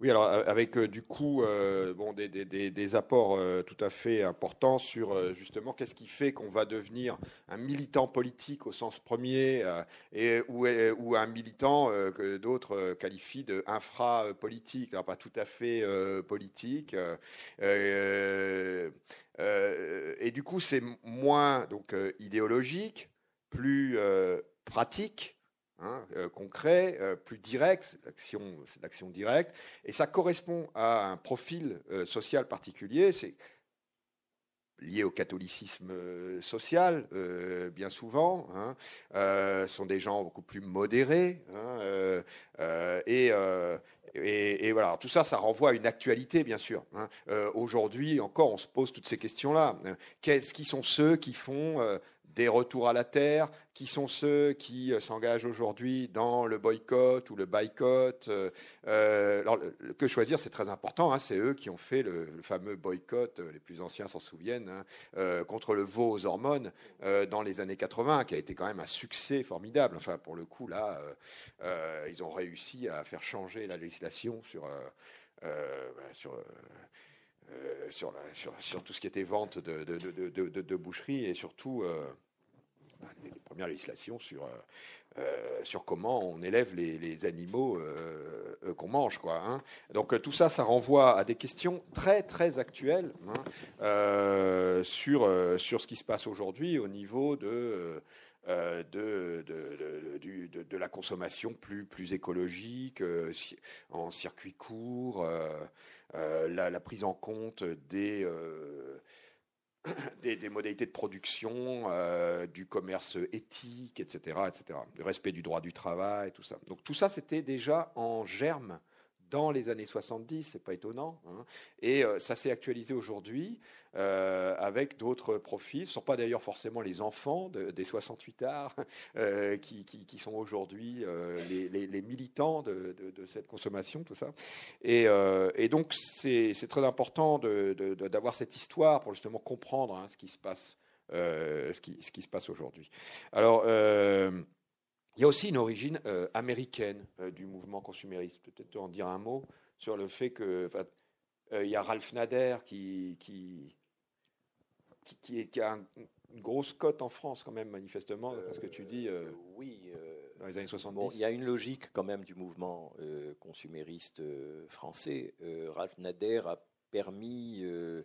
Oui, alors avec euh, du coup euh, bon, des, des, des, des apports euh, tout à fait importants sur euh, justement qu'est-ce qui fait qu'on va devenir un militant politique au sens premier euh, et, ou, et, ou un militant euh, que d'autres euh, qualifient d'infra-politique, alors pas tout à fait euh, politique. Euh, euh, Euh, et du coup, c'est moins donc, euh, idéologique, plus euh, pratique, hein, euh, concret, euh, plus direct, l'action, c'est l'action directe. Et ça correspond à un profil euh, social particulier, c'est lié au catholicisme euh, social, euh, bien souvent. Hein, euh, sont des gens beaucoup plus modérés. Hein, euh, euh, et... Euh, Et, et voilà, alors, tout ça, ça renvoie à une actualité, bien sûr. Hein. Euh, aujourd'hui, encore, on se pose toutes ces questions-là. Qu'est-ce qui sont ceux qui font euh, des retours à la terre, qui sont ceux qui s'engagent aujourd'hui dans le boycott ou le boycott. Euh, alors, le Que Choisir, c'est très important. Hein, c'est eux qui ont fait le, le fameux boycott, les plus anciens s'en souviennent, hein, euh, contre le veau aux hormones euh, dans les années quatre-vingts, qui a été quand même un succès formidable. Enfin, pour le coup, là, euh, euh, ils ont réussi à faire changer la législation sur... Euh, euh, sur euh, Euh, sur, la, sur, sur tout ce qui était vente de, de, de, de, de, de boucherie et surtout euh, les premières législations sur, euh, sur comment on élève les, les animaux euh, euh, qu'on mange, quoi, hein. Donc tout ça, ça renvoie à des questions très très actuelles, hein, euh, sur, euh, sur ce qui se passe aujourd'hui au niveau de... Euh, Euh, de, de, de, de, de la consommation plus, plus écologique, euh, en circuit court, euh, euh, la, la prise en compte des, euh, des, des modalités de production, euh, du commerce éthique, et cetera, et cetera, le respect du droit du travail, tout ça. Donc tout ça, c'était déjà en germe dans les années soixante-dix, c'est pas étonnant, hein. Et euh, ça s'est actualisé aujourd'hui euh, avec d'autres profils. Ce ne sont pas d'ailleurs forcément les enfants de, des soixante-huitards euh, qui, qui, qui sont aujourd'hui euh, les, les, les militants de, de, de cette consommation, tout ça. Et, euh, et donc, c'est, c'est très important de, de, de, d'avoir cette histoire pour justement comprendre, hein, ce qui se passe, euh, ce qui, ce qui se passe aujourd'hui. Alors... Euh, il y a aussi une origine euh, américaine euh, du mouvement consumériste. Peut-être en dire un mot sur le fait que euh, il y a Ralph Nader qui, qui, qui, qui, est, qui a un, une grosse cote en France quand même, manifestement, parce que tu dis euh, oui, euh, dans les années soixante-dix. Bon, il y a une logique quand même du mouvement euh, consumériste euh, français. Euh, Ralph Nader a permis, euh,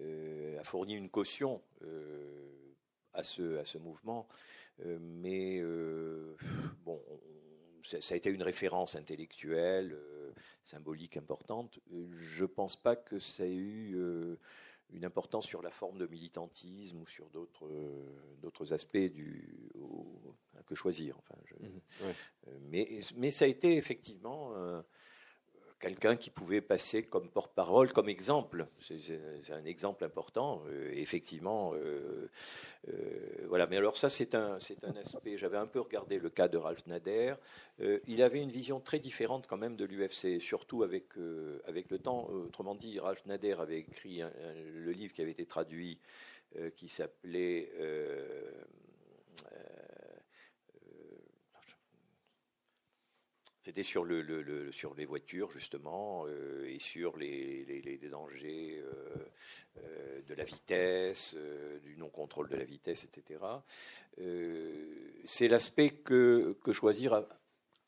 euh, a fourni une caution euh, à, ce, à ce mouvement. Euh, mais euh, bon, on, ça, ça a été une référence intellectuelle, euh, symbolique importante. Je ne pense pas que ça ait eu euh, une importance sur la forme de militantisme ou sur d'autres, euh, d'autres aspects du, au, à Que Choisir. Enfin, je, mmh, ouais. euh, mais, mais ça a été effectivement euh, quelqu'un qui pouvait passer comme porte-parole, comme exemple. C'est, c'est un exemple important, euh, effectivement. Euh, euh, voilà. Mais alors ça, c'est un, c'est un aspect... J'avais un peu regardé le cas de Ralph Nader. Euh, il avait une vision très différente quand même de l'U F C, surtout avec, euh, avec le temps. Autrement dit, Ralph Nader avait écrit un, un, le livre qui avait été traduit, euh, qui s'appelait... Euh, euh, C'était sur, le, le, le, sur les voitures, justement, euh, et sur les, les, les dangers euh, euh, de la vitesse, euh, du non-contrôle de la vitesse, et cetera. Euh, c'est l'aspect que, que Choisir a,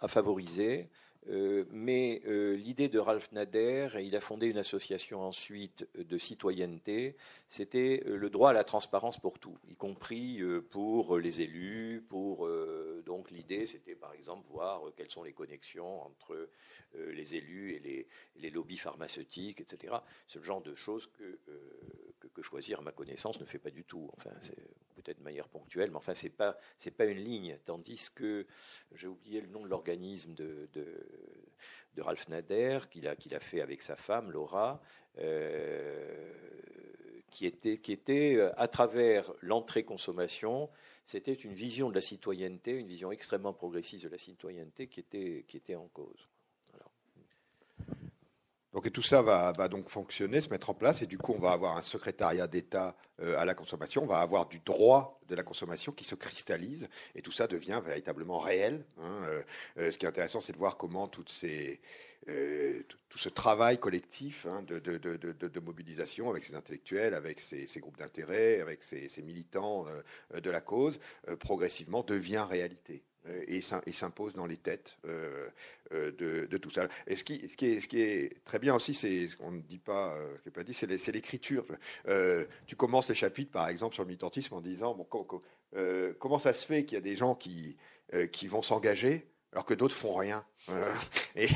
a favorisé. Euh, mais euh, l'idée de Ralph Nader, et il a fondé une association ensuite de citoyenneté, c'était euh, le droit à la transparence pour tout, y compris euh, pour les élus. Pour, euh, donc l'idée, c'était par exemple voir euh, quelles sont les connexions entre euh, les élus et les, les lobbies pharmaceutiques, et cetera. Ce genre de choses que, euh, que, que Choisir, à ma connaissance, ne fait pas du tout. Enfin, c'est peut-être de manière ponctuelle, mais enfin, c'est pas, c'est pas une ligne. Tandis que j'ai oublié le nom de l'organisme de... de de Ralph Nader, qu'il a, qu'il a fait avec sa femme, Laura, euh, qui était, qui était, à travers l'entrée consommation, c'était une vision de la citoyenneté, une vision extrêmement progressiste de la citoyenneté qui était, qui était en cause. Alors. Donc, et tout ça va, va donc fonctionner, se mettre en place, et du coup, on va avoir un secrétariat d'État euh, à la consommation, on va avoir du droit de la consommation qui se cristallise, et tout ça devient véritablement réel, hein. Euh, ce qui est intéressant, c'est de voir comment toutes ces, euh, tout, tout ce travail collectif, hein, de, de, de, de, de mobilisation avec ces intellectuels, avec ces, ces groupes d'intérêt, avec ces, ces militants euh, de la cause, euh, progressivement devient réalité euh, et, et s'impose dans les têtes euh, euh, de, de tout ça. Et ce qui, ce, qui est, ce qui est très bien aussi, c'est ce qu'on ne dit pas, euh, ce qui n'est pas dit, c'est, les, c'est l'écriture. Euh, tu commences les chapitres, par exemple, sur le militantisme en disant, bon, Euh, comment ça se fait qu'il y a des gens qui, euh, qui vont s'engager alors que d'autres font rien. Euh, et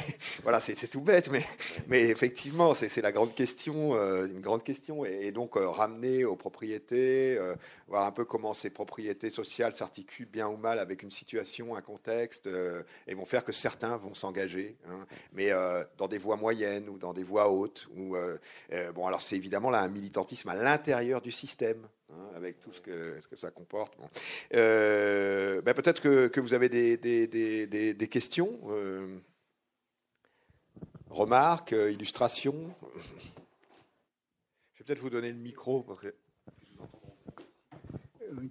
voilà, c'est, c'est tout bête, mais, mais effectivement, c'est, c'est la grande question, euh, une grande question. Et, et donc, euh, ramener aux propriétés, euh, voir un peu comment ces propriétés sociales s'articulent bien ou mal avec une situation, un contexte, euh, et vont faire que certains vont s'engager, hein, mais euh, dans des voies moyennes ou dans des voies hautes. Ou, euh, euh, bon, alors, c'est évidemment là un militantisme à l'intérieur du système, hein, avec tout ce que, ce que ça comporte. Bon. Euh, ben peut-être que, que vous avez des, des, des, des, des questions euh, remarques, illustrations. Je vais peut-être vous donner le micro. Parce que...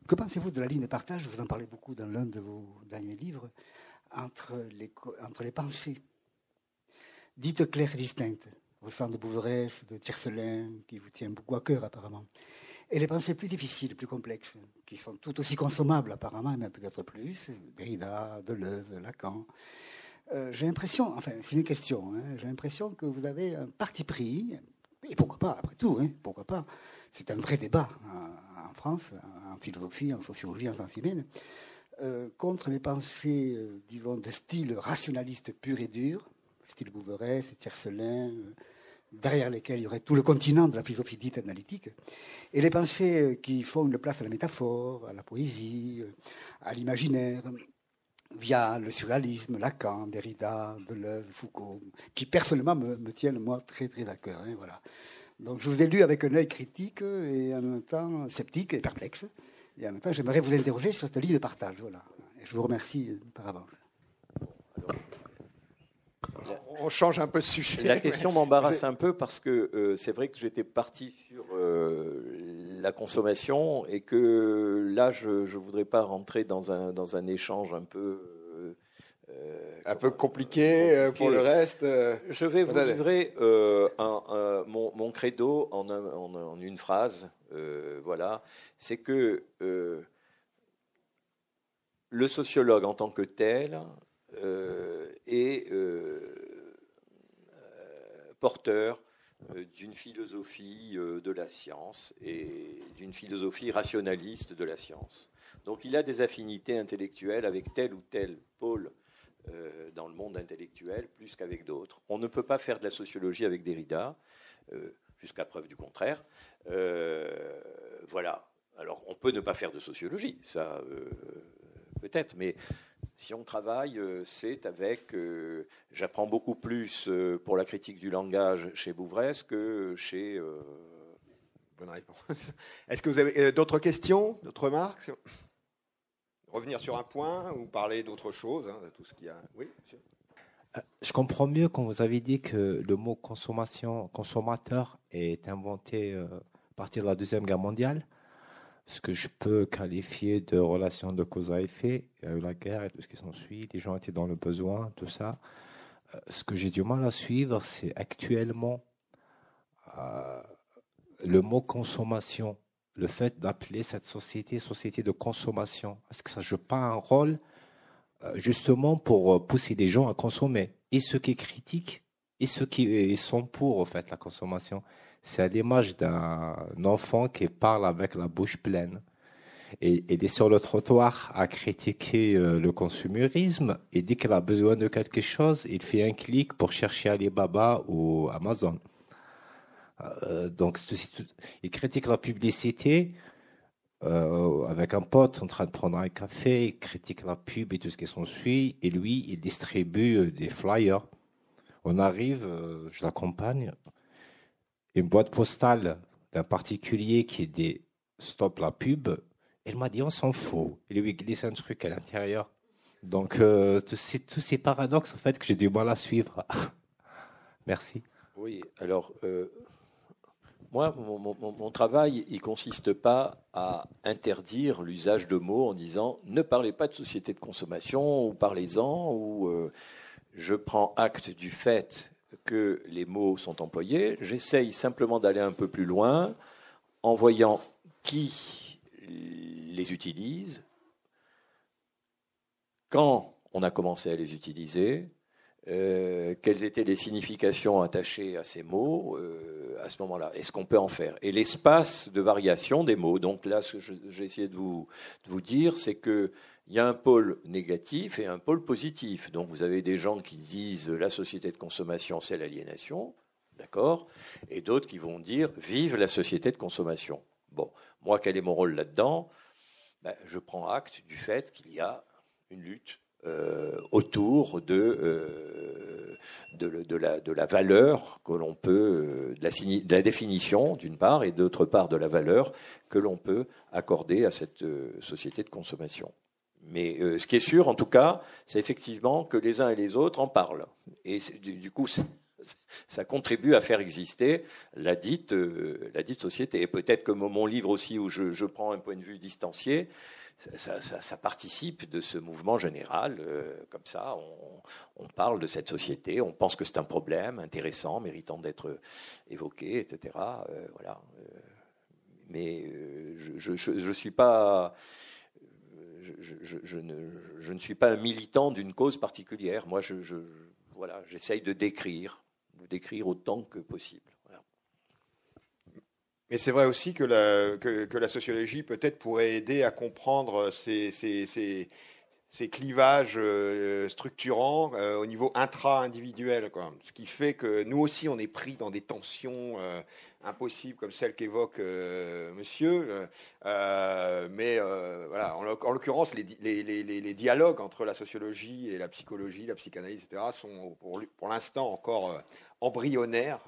Que pensez-vous de la ligne de partage ? Vous en parlez beaucoup dans l'un de vos derniers livres, entre les, entre les pensées dites claires et distinctes, au sein de Bouveresse, de Tiercelin, qui vous tient beaucoup à cœur apparemment, et les pensées plus difficiles, plus complexes, qui sont tout aussi consommables apparemment, mais peut-être plus, Derrida, Deleuze, Lacan. Euh, j'ai l'impression, enfin c'est une question, hein, j'ai l'impression que vous avez un parti pris, et pourquoi pas, après tout, hein, pourquoi pas, c'est un vrai débat en, en France, en philosophie, en sociologie, en sciences humaines, euh, contre les pensées, euh, disons, de style rationaliste pur et dur, style Bouveresse, Tiercelin, euh, derrière lesquels il y aurait tout le continent de la philosophie dite analytique, et les pensées qui font une place à la métaphore, à la poésie, à l'imaginaire, via le surréalisme, Lacan, Derrida, Deleuze, Foucault, qui personnellement me, me tiennent, moi, très, très à cœur. Hein, voilà. Donc, je vous ai lu avec un œil critique et en même temps sceptique et perplexe. Et en même temps, j'aimerais vous interroger sur cette ligne de partage. Voilà. Et je vous remercie par avance. On change un peu de sujet. La question m'embarrasse un peu parce que euh, c'est vrai que j'étais parti sur euh, la consommation et que là, je ne voudrais pas rentrer dans un, dans un échange un peu... Euh, un peu compliqué, compliqué pour le reste. Je vais vous livrer euh, un, un, mon, mon credo en, un, en, en une phrase. Euh, voilà. C'est que euh, le sociologue en tant que tel... Euh, et euh, euh, porteur euh, d'une philosophie euh, de la science et d'une philosophie rationaliste de la science. Donc il a des affinités intellectuelles avec tel ou tel pôle euh, dans le monde intellectuel plus qu'avec d'autres. On ne peut pas faire de la sociologie avec Derrida, euh, jusqu'à preuve du contraire. Euh, voilà. Alors on peut ne pas faire de sociologie, ça euh, peut-être, mais... Si on travaille, c'est avec... Euh, j'apprends beaucoup plus euh, pour la critique du langage chez Bouveresse que chez... Euh... Bonne réponse. Est-ce que vous avez euh, d'autres questions, d'autres remarques ? Revenir sur un point ou parler d'autre chose, hein, de tout ce qu'il y a. Oui, monsieur ? Je comprends mieux quand vous avez dit que le mot consommation, consommateur est inventé euh, à partir de la Deuxième Guerre mondiale. Ce que je peux qualifier de relation de cause à effet, la guerre et tout ce qui s'ensuit, les gens étaient dans le besoin, tout ça. Ce que j'ai du mal à suivre, c'est actuellement euh, le mot consommation, le fait d'appeler cette société société de consommation. Est-ce que ça ne joue pas un rôle euh, justement pour pousser les gens à consommer ? Et ceux qui critiquent, et ceux qui sont pour en fait, la consommation ? C'est à l'image d'un enfant qui parle avec la bouche pleine. Et il est sur le trottoir à critiquer le consumérisme. Il dit qu'il a besoin de quelque chose. Il fait un clic pour chercher Alibaba ou Amazon. Euh, donc, il critique la publicité euh, avec un pote en train de prendre un café. Il critique la pub et tout ce qui s'ensuit. Et lui, il distribue des flyers. On arrive, euh, je l'accompagne. Une boîte postale d'un particulier qui dit « Stop la pub », elle m'a dit « On s'en fout ». Il lui glisse un truc à l'intérieur. Donc, euh, tous, ces, tous ces paradoxes, en fait, que j'ai du mal à suivre. Merci. Oui, alors, euh, moi, mon, mon, mon travail, il ne consiste pas à interdire l'usage de mots en disant « Ne parlez pas de société de consommation » ou « Parlez-en » ou euh, « Je prends acte du fait ». Que les mots sont employés. J'essaye simplement d'aller un peu plus loin en voyant qui les utilise, quand on a commencé à les utiliser, euh, quelles étaient les significations attachées à ces mots euh, à ce moment-là, et ce qu'on peut en faire. Et l'espace de variation des mots. Donc là, ce que j'ai essayé de vous, de vous dire, c'est que il y a un pôle négatif et un pôle positif. Donc vous avez des gens qui disent la société de consommation, c'est l'aliénation, d'accord, et d'autres qui vont dire vive la société de consommation. Bon, moi, quel est mon rôle là-dedans? Ben, je prends acte du fait qu'il y a une lutte euh, autour de, euh, de, de, la, de la valeur que l'on peut, de la, de la définition d'une part et d'autre part de la valeur que l'on peut accorder à cette euh, société de consommation. Mais euh, ce qui est sûr, en tout cas, c'est effectivement que les uns et les autres en parlent. Et du, du coup, c'est, ça contribue à faire exister la dite, euh, la dite société. Et peut-être que mon livre aussi, où je, je prends un point de vue distancié, ça, ça, ça, ça participe de ce mouvement général. Euh, comme ça, on, on parle de cette société, on pense que c'est un problème intéressant, méritant d'être évoqué, et cetera. Euh, voilà. Euh, mais euh, je ne je, je, je suis pas... Je, je, je, ne, je ne suis pas un militant d'une cause particulière. Moi, je, je, voilà, j'essaye de décrire, de décrire autant que possible. Voilà. Mais c'est vrai aussi que la, que, que la sociologie, peut-être, pourrait aider à comprendre ces, ces, ces, ces clivages euh, structurants euh, au niveau intra-individuel, quoi. Ce qui fait que nous aussi, on est pris dans des tensions euh, impossible comme celle qu'évoque euh, monsieur, euh, mais euh, voilà, en, en l'occurrence, les, les, les, les dialogues entre la sociologie et la psychologie, la psychanalyse, et cetera, sont pour, pour l'instant encore euh, embryonnaires,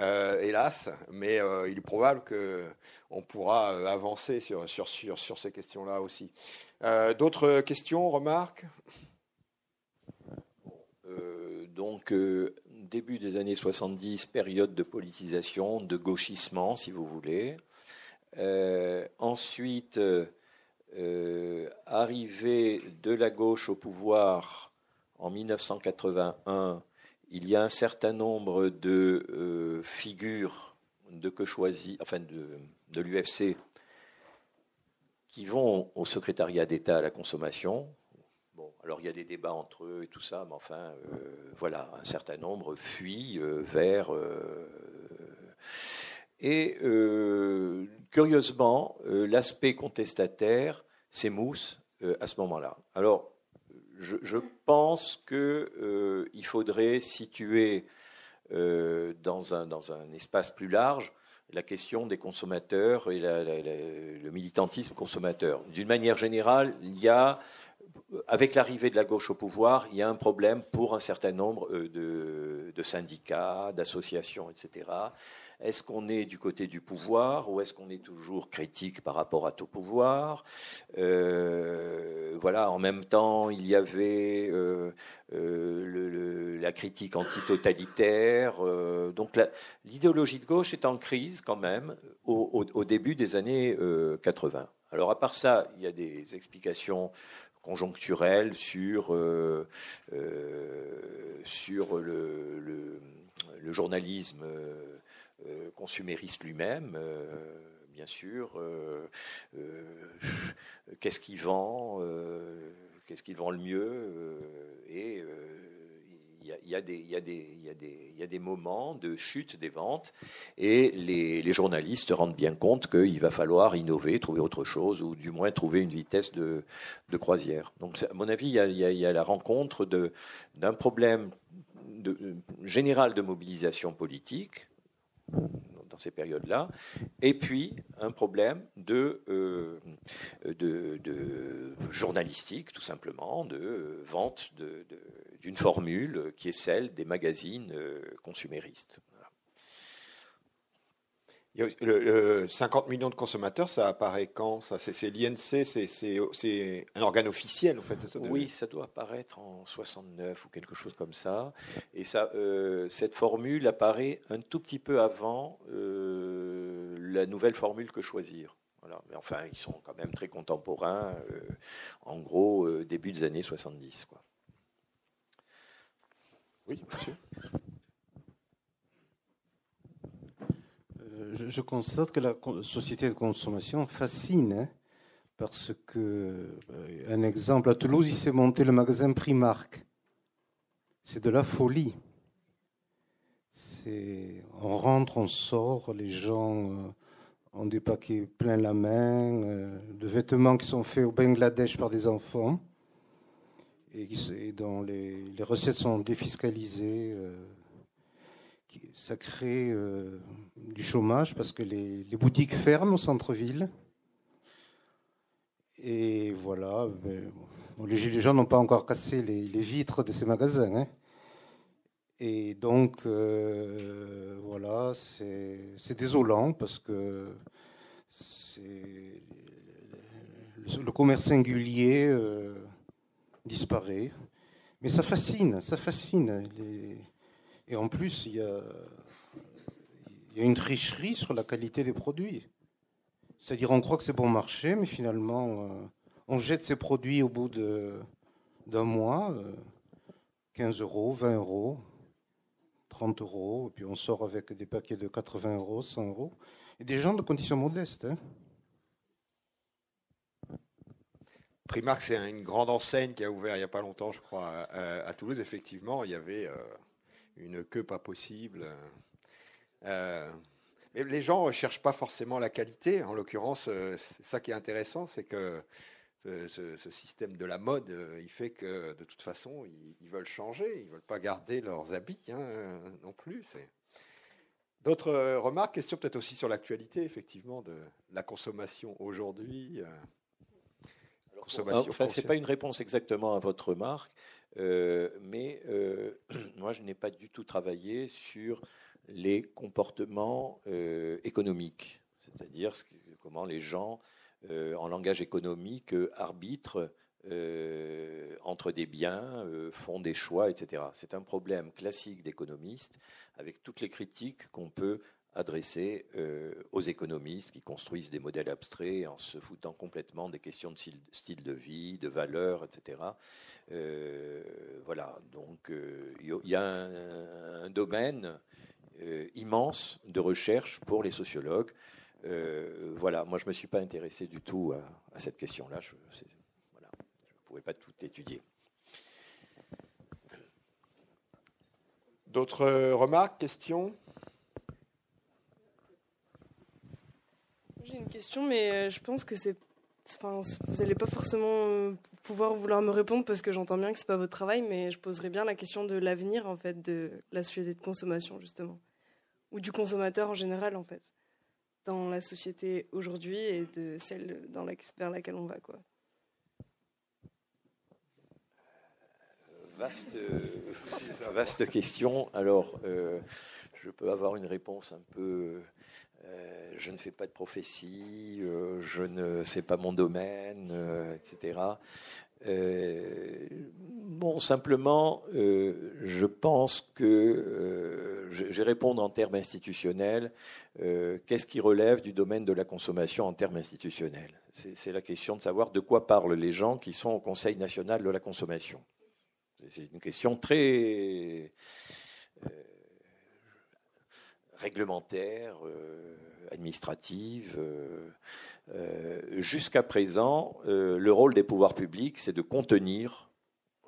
euh, hélas, mais euh, il est probable qu'on pourra avancer sur, sur, sur, sur ces questions-là aussi. Euh, d'autres questions, remarques ? euh, Donc... Euh début des années soixante-dix, période de politisation, de gauchissement, si vous voulez. Euh, ensuite, euh, arrivée de la gauche au pouvoir en dix-neuf cent quatre-vingt-un, il y a un certain nombre de euh, figures de Que Choisir, enfin de, de l'U F C, qui vont au secrétariat d'État à la consommation. Bon, alors il y a des débats entre eux et tout ça, mais enfin, euh, voilà, un certain nombre fuient euh, vers... Euh, et euh, curieusement, euh, l'aspect contestataire s'émousse euh, à ce moment-là. Alors, je, je pense qu'il euh, faudrait situer euh, dans, un, dans un espace plus large la question des consommateurs et la, la, la, le militantisme consommateur. D'une manière générale, il y a... Avec l'arrivée de la gauche au pouvoir, il y a un problème pour un certain nombre de, de syndicats, d'associations, et cetera. Est-ce qu'on est du côté du pouvoir ou est-ce qu'on est toujours critique par rapport à tout pouvoir ? euh, Voilà. En même temps, il y avait euh, euh, le, le, la critique antitotalitaire. Euh, donc la, l'idéologie de gauche est en crise quand même au, au, au début des années euh, quatre-vingt. Alors à part ça, il y a des explications conjoncturelle sur, euh, euh, sur le, le, le journalisme euh, consumériste lui-même, euh, bien sûr. Euh, euh, qu'est-ce qu'il vend euh, Qu'est-ce qu'il vend le mieux euh, Et euh, il y a des, il y a des, il y a des, il y a des moments de chute des ventes et les, les journalistes rendent bien compte qu'il va falloir innover, trouver autre chose ou du moins trouver une vitesse de, de croisière. Donc, à mon avis, il y a, il y a, il y a la rencontre de, d'un problème de, général de mobilisation politique dans ces périodes-là, et puis un problème de, euh, de, de journalistique, tout simplement, de euh, vente de, de, d'une formule qui est celle des magazines euh, consuméristes. Voilà. Le, le cinquante millions de consommateurs, ça apparaît quand ça, c'est, c'est l'I N C, c'est, c'est, c'est un organe officiel, en fait. Ça doit... Oui, ça doit apparaître en soixante-neuf ou quelque chose comme ça. Et ça, euh, cette formule apparaît un tout petit peu avant euh, la nouvelle formule Que Choisir. Voilà. Mais enfin, ils sont quand même très contemporains, euh, en gros, euh, début des années soixante-dix, quoi. Oui, monsieur. Euh, je, je constate que la société de consommation fascine, hein, parce que, euh, un exemple, à Toulouse, il s'est monté le magasin Primark. C'est de la folie. C'est, on rentre, on sort, les gens euh, ont des paquets plein la main, euh, de vêtements qui sont faits au Bangladesh par des enfants et, et dont les, les recettes sont défiscalisées. Euh, qui, ça crée euh, du chômage parce que les, les boutiques ferment au centre-ville. Et voilà, ben, bon, les Gilets jaunes n'ont pas encore cassé les, les vitres de ces magasins, hein. Et donc, euh, voilà, c'est, c'est désolant parce que c'est, le, le commerce singulier euh, disparaît. Mais ça fascine, ça fascine. Les, et en plus, il y a, il y a une tricherie sur la qualité des produits. C'est-à-dire, on croit que c'est bon marché, mais finalement, euh, on jette ces produits au bout de, d'un mois, euh, quinze euros, vingt euros. trente euros, et puis on sort avec des paquets de quatre-vingts euros, cent euros, et des gens de conditions modestes. Hein. Primark, c'est une grande enseigne qui a ouvert il n'y a pas longtemps, je crois, à, à Toulouse. Effectivement, il y avait euh, une queue pas possible. Euh, mais les gens ne recherchent pas forcément la qualité. En l'occurrence, c'est ça qui est intéressant, c'est que Ce, ce système de la mode, euh, il fait que, de toute façon, ils, ils veulent changer. Ils ne veulent pas garder leurs habits, hein, non plus. C'est... D'autres euh, remarques, questions peut-être aussi sur l'actualité, effectivement, de la consommation aujourd'hui. Euh, Alors, consommation enfin, ce n'est pas une réponse exactement à votre remarque, euh, mais euh, moi, je n'ai pas du tout travaillé sur les comportements euh, économiques, c'est-à-dire ce que, comment les gens... Euh, en langage économique, euh, arbitre euh, entre des biens, euh, font des choix, et cetera. C'est un problème classique d'économiste, avec toutes les critiques qu'on peut adresser euh, aux économistes qui construisent des modèles abstraits en se foutant complètement des questions de style de vie, de valeur, et cetera. Euh, voilà, donc euh, il y a un, un domaine euh, immense de recherche pour les sociologues. Euh, voilà, moi je ne me suis pas intéressé du tout à, à cette question-là. Je ne voilà, pouvais pas tout étudier. D'autres remarques, questions ? J'ai une question, mais je pense que c'est, enfin, vous n'allez pas forcément pouvoir vouloir me répondre parce que j'entends bien que ce n'est pas votre travail, mais je poserai bien la question de l'avenir en fait, de la société de consommation, justement, ou du consommateur en général, en fait. Dans la société aujourd'hui et de celle dans la, vers laquelle on va, quoi. Vaste, vaste question. Alors, euh, je peux avoir une réponse un peu... Euh, je ne fais pas de prophétie, euh, je ne sais pas mon domaine, euh, et cetera. Euh, bon, simplement, euh, je pense que, euh, je vais répondre en termes institutionnels, euh, qu'est-ce qui relève du domaine de la consommation en termes institutionnels ? C'est, c'est la question de savoir de quoi parlent les gens qui sont au Conseil national de la consommation. C'est une question très... Euh, réglementaire, euh, administrative. Euh, euh, jusqu'à présent, euh, le rôle des pouvoirs publics, c'est de contenir,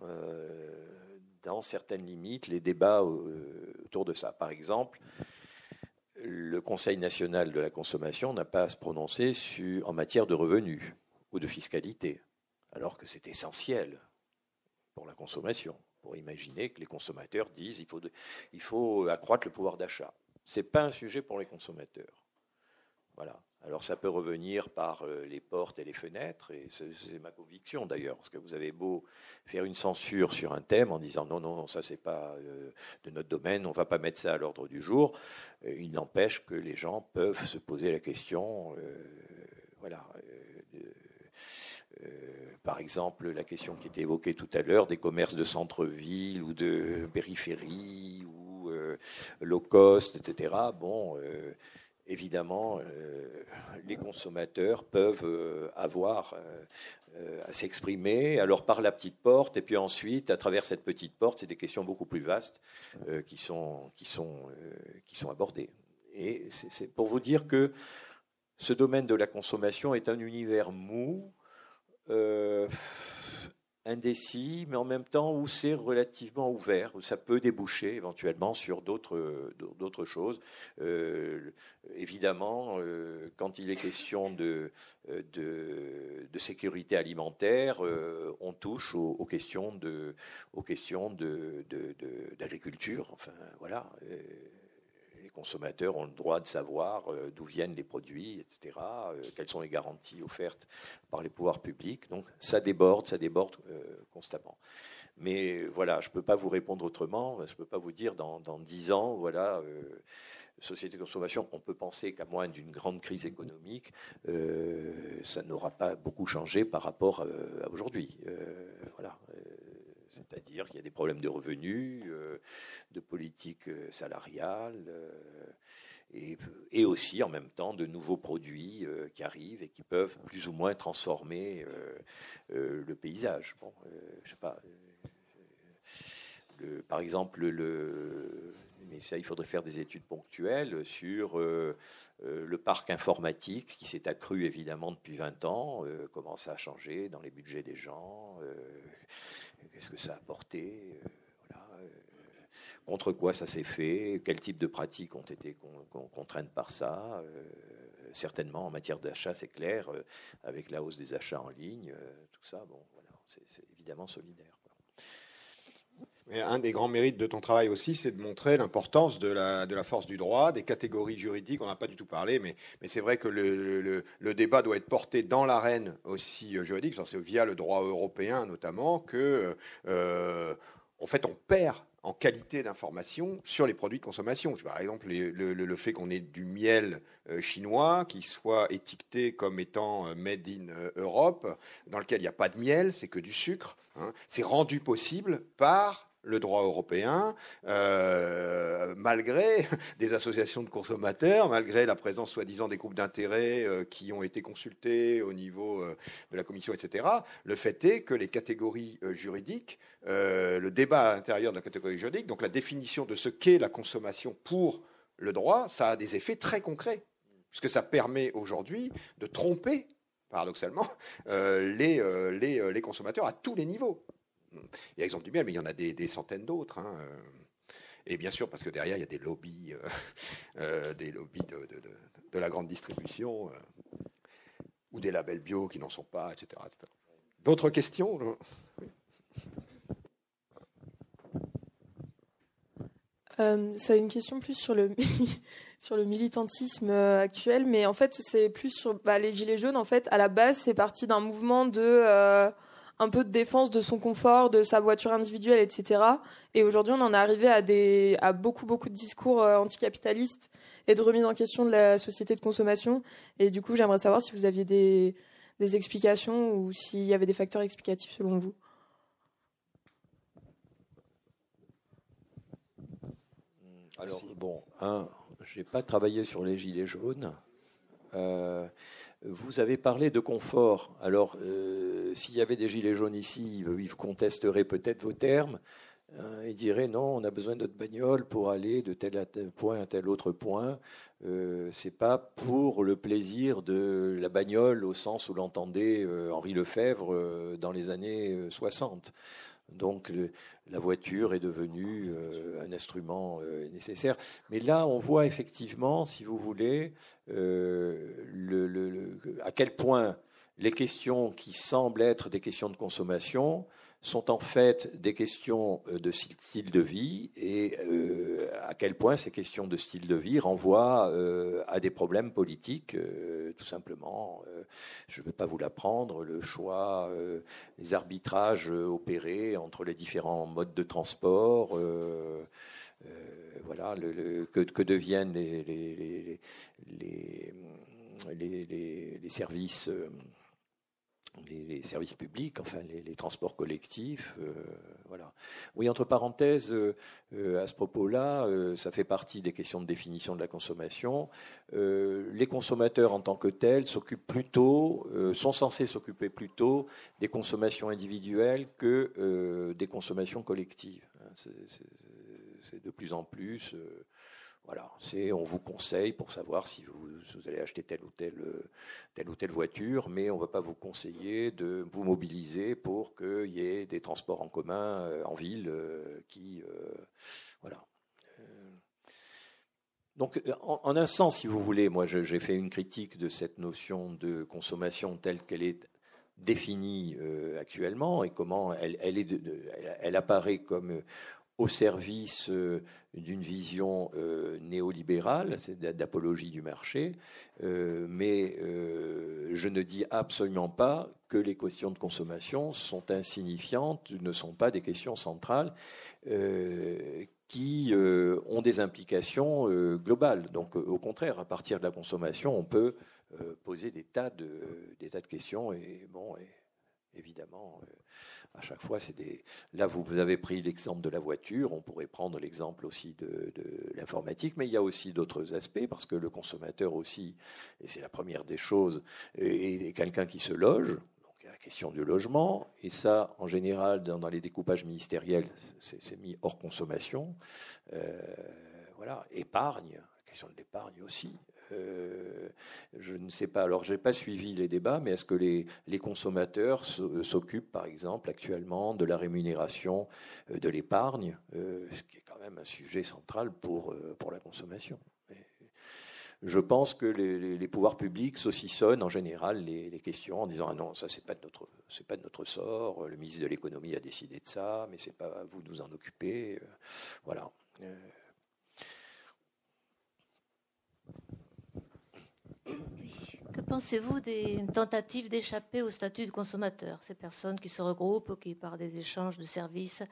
euh, dans certaines limites, les débats euh, autour de ça. Par exemple, le Conseil national de la consommation n'a pas à se prononcer sur, en matière de revenus ou de fiscalité, alors que c'est essentiel pour la consommation, pour imaginer que les consommateurs disent il faut, de, il faut accroître le pouvoir d'achat. Ce n'est pas un sujet pour les consommateurs. Voilà. Alors, ça peut revenir par les portes et les fenêtres, et c'est, c'est ma conviction d'ailleurs, parce que vous avez beau faire une censure sur un thème en disant non, non, non, ça, c'est pas euh, de notre domaine, on ne va pas mettre ça à l'ordre du jour, il n'empêche que les gens peuvent se poser la question, euh, voilà. Euh, de, Euh, par exemple, la question qui était évoquée tout à l'heure des commerces de centre-ville ou de périphérie ou euh, low cost, et cetera. Bon, euh, évidemment, euh, les consommateurs peuvent euh, avoir euh, euh, à s'exprimer, alors par la petite porte, et puis ensuite, à travers cette petite porte, c'est des questions beaucoup plus vastes euh, qui sont, qui sont, euh, qui sont abordées. Et c'est, c'est pour vous dire que ce domaine de la consommation est un univers mou, Euh, indécis, mais en même temps où c'est relativement ouvert, où ça peut déboucher éventuellement sur d'autres, d'autres choses. Euh, évidemment, euh, quand il est question de, de, de sécurité alimentaire, euh, on touche aux, aux questions de, aux questions de, de, de, d'agriculture. Enfin, voilà. Euh, les consommateurs ont le droit de savoir euh, d'où viennent les produits, et cetera, euh, quelles sont les garanties offertes par les pouvoirs publics. Donc, ça déborde, ça déborde euh, constamment. Mais voilà, je ne peux pas vous répondre autrement. Je ne peux pas vous dire dans, dans dix ans, voilà, euh, société de consommation, on peut penser qu'à moins d'une grande crise économique, euh, ça n'aura pas beaucoup changé par rapport euh, à aujourd'hui. Euh, voilà. Euh, C'est-à-dire qu'il y a des problèmes de revenus, euh, de politique salariale, euh, et, et aussi en même temps de nouveaux produits euh, qui arrivent et qui peuvent plus ou moins transformer euh, euh, le paysage. Bon, euh, je sais pas. Euh, le, par exemple, le, mais ça, il faudrait faire des études ponctuelles sur euh, euh, le parc informatique qui s'est accru évidemment depuis vingt ans, euh, comment ça a changé dans les budgets des gens. Euh, Qu'est-ce que ça a apporté euh, voilà, euh, contre quoi ça s'est fait? Quel type de pratiques ont été con, con, contraintes par ça? euh, Certainement, en matière d'achat, c'est clair, euh, avec la hausse des achats en ligne, euh, tout ça, bon, voilà, c'est, c'est évidemment solidaire. Quoi. Mais un des grands mérites de ton travail aussi, c'est de montrer l'importance de la, de la force du droit, des catégories juridiques. On n'a pas du tout parlé, mais, mais c'est vrai que le, le, le débat doit être porté dans l'arène aussi juridique. C'est via le droit européen notamment que, euh, en fait, on perd en qualité d'information sur les produits de consommation. Par exemple, les, le, le fait qu'on ait du miel euh, chinois qui soit étiqueté comme étant euh, made in euh, Europe, dans lequel il n'y a pas de miel, c'est que du sucre, hein, c'est rendu possible par le droit européen, euh, malgré des associations de consommateurs, malgré la présence soi-disant des groupes d'intérêt euh, qui ont été consultés au niveau euh, de la Commission, et cetera. Le fait est que les catégories euh, juridiques, euh, le débat à l'intérieur de la catégorie juridique, donc la définition de ce qu'est la consommation pour le droit, ça a des effets très concrets, puisque ça permet aujourd'hui de tromper, paradoxalement, euh, les, euh, les, euh, les consommateurs à tous les niveaux. Il y a l'exemple du miel, mais il y en a des, des centaines d'autres. Hein. Et bien sûr, parce que derrière, il y a des lobbies, euh, euh, des lobbies de, de, de, de la grande distribution, euh, ou des labels bio qui n'en sont pas, et cetera, et cetera. D'autres questions ? Euh, c'est une question plus sur le, sur le militantisme actuel, mais en fait, c'est plus sur bah, les Gilets jaunes. En fait, à la base, c'est parti d'un mouvement de... Euh, un peu de défense de son confort, de sa voiture individuelle, et cetera. Et aujourd'hui, on en est arrivé à, des, à beaucoup, beaucoup de discours anticapitalistes et de remise en question de la société de consommation. Et du coup, j'aimerais savoir si vous aviez des, des explications ou s'il y avait des facteurs explicatifs selon vous. Alors, bon, hein, je n'ai pas travaillé sur les Gilets jaunes. Euh... Vous avez parlé de confort. Alors, euh, s'il y avait des gilets jaunes ici, ils contesteraient peut-être vos termes hein, et diraient non, on a besoin de notre bagnole pour aller de tel, à tel point à tel autre point. Euh, c'est pas pour le plaisir de la bagnole au sens où l'entendait euh, Henri Lefebvre euh, dans les années soixante. Donc, le, la voiture est devenue euh, un instrument euh, nécessaire. Mais là, on voit effectivement, si vous voulez, euh, le, le, le, à quel point les questions qui semblent être des questions de consommation sont en fait des questions de style de vie et euh, à quel point ces questions de style de vie renvoient euh, à des problèmes politiques, euh, tout simplement. Euh, je ne vais pas vous l'apprendre, le choix, euh, les arbitrages opérés entre les différents modes de transport, euh, euh, voilà, le, le, que, que deviennent les, les, les, les, les, les, les services... Euh, Les, les services publics, enfin les, les transports collectifs, euh, voilà. Oui, entre parenthèses, euh, euh, à ce propos-là, euh, ça fait partie des questions de définition de la consommation. Euh, les consommateurs en tant que tels s'occupent plutôt, euh, sont censés s'occuper plutôt des consommations individuelles que euh, des consommations collectives. C'est, c'est, c'est de plus en plus. Euh, Voilà, c'est on vous conseille pour savoir si vous, vous allez acheter telle ou telle, telle ou telle voiture, mais on ne va pas vous conseiller de vous mobiliser pour qu'il y ait des transports en commun euh, en ville euh, qui... Euh, voilà. Euh, donc, en, en un sens, si vous voulez, moi je, j'ai fait une critique de cette notion de consommation telle qu'elle est définie euh, actuellement et comment elle, elle, est de, de, elle, elle apparaît comme... Euh, au service d'une vision euh, néolibérale, c'est d'apologie du marché, euh, mais euh, je ne dis absolument pas que les questions de consommation sont insignifiantes, ne sont pas des questions centrales euh, qui euh, ont des implications euh, globales. Donc, au contraire, à partir de la consommation, on peut euh, poser des tas de, des tas de questions et bon. Et, évidemment, euh, à chaque fois, c'est des... Là, vous avez pris l'exemple de la voiture, on pourrait prendre l'exemple aussi de, de l'informatique, mais il y a aussi d'autres aspects, parce que le consommateur aussi, et c'est la première des choses, est, est quelqu'un qui se loge, donc il y a la question du logement, et ça, en général, dans, dans les découpages ministériels, c'est, c'est mis hors consommation. Euh, voilà, épargne, la question de l'épargne aussi. Euh, je ne sais pas, alors je n'ai pas suivi les débats, mais est-ce que les, les consommateurs s'occupent par exemple actuellement de la rémunération de l'épargne, euh, ce qui est quand même un sujet central pour, pour la consommation. Et je pense que les, les, les pouvoirs publics saucissonnent en général les, les questions en disant « Ah non, ça c'est pas de notre, c'est pas de notre sort, le ministre de l'économie a décidé de ça, mais c'est pas à vous de vous en occuper. » Voilà. Euh, Que pensez-vous des tentatives d'échapper au statut de consommateur? Ces personnes qui se regroupent, qui par des échanges de services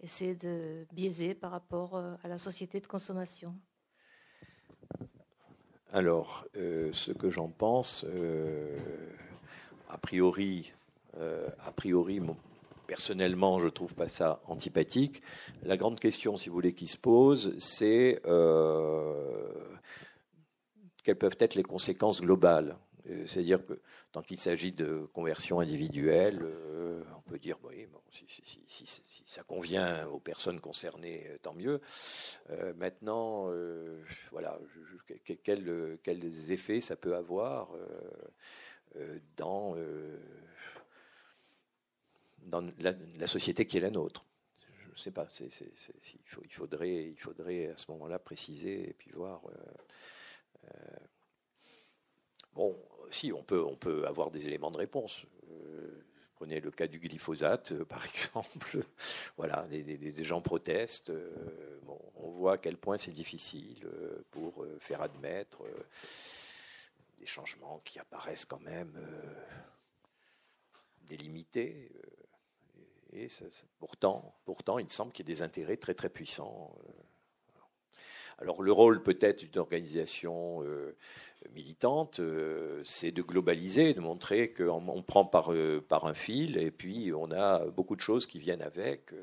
essaient de biaiser par rapport à la société de consommation. Alors, euh, ce que j'en pense, euh, a priori, euh, a priori, personnellement, je ne trouve pas ça antipathique. La grande question, si vous voulez, qui se pose, c'est... Euh, quelles peuvent être les conséquences globales. C'est-à-dire que, tant qu'il s'agit de conversion individuelle, euh, on peut dire, oui, bon, si, si, si, si, si ça convient aux personnes concernées, tant mieux. Euh, maintenant, euh, voilà, je, quel, quels effets ça peut avoir euh, dans, euh, dans la, la société qui est la nôtre. Je ne sais pas, c'est, c'est, c'est, il, faut, il, faudrait, il faudrait à ce moment-là préciser et puis voir... Euh, Euh, bon, si, on peut, on peut avoir des éléments de réponse. Euh, prenez le cas du glyphosate, euh, par exemple. Voilà, des, des, des gens protestent. Euh, bon, on voit à quel point c'est difficile euh, pour euh, faire admettre euh, des changements qui apparaissent quand même euh, délimités. Euh, et, et ça, ça, pourtant, pourtant, il semble qu'il y ait des intérêts très très puissants. Euh, Alors le rôle peut-être d'une organisation euh, militante, euh, c'est de globaliser, de montrer qu'on on prend par, euh, par un fil et puis on a beaucoup de choses qui viennent avec. Euh,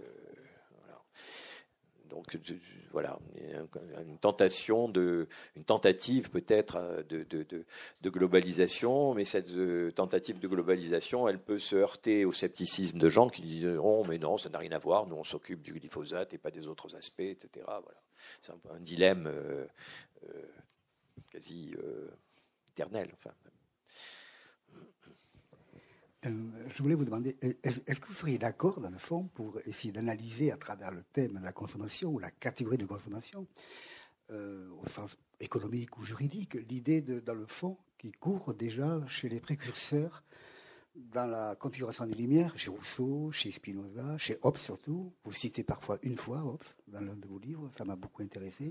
voilà. Donc de, voilà, une tentation de, une tentative peut-être de, de, de, de globalisation, mais cette euh, tentative de globalisation, elle peut se heurter au scepticisme de gens qui diront mais non, ça n'a rien à voir, nous on s'occupe du glyphosate et pas des autres aspects, et cetera. Voilà. C'est un, un dilemme euh, euh, quasi euh, éternel. Enfin. Euh, je voulais vous demander, est-ce que vous seriez d'accord, dans le fond, pour essayer d'analyser à travers le thème de la consommation ou la catégorie de consommation, euh, au sens économique ou juridique, l'idée, de, dans le fond, qui court déjà chez les précurseurs dans la configuration des Lumières, chez Rousseau, chez Spinoza, chez Hobbes surtout. Vous citez parfois une fois Hobbes dans l'un de vos livres, ça m'a beaucoup intéressé.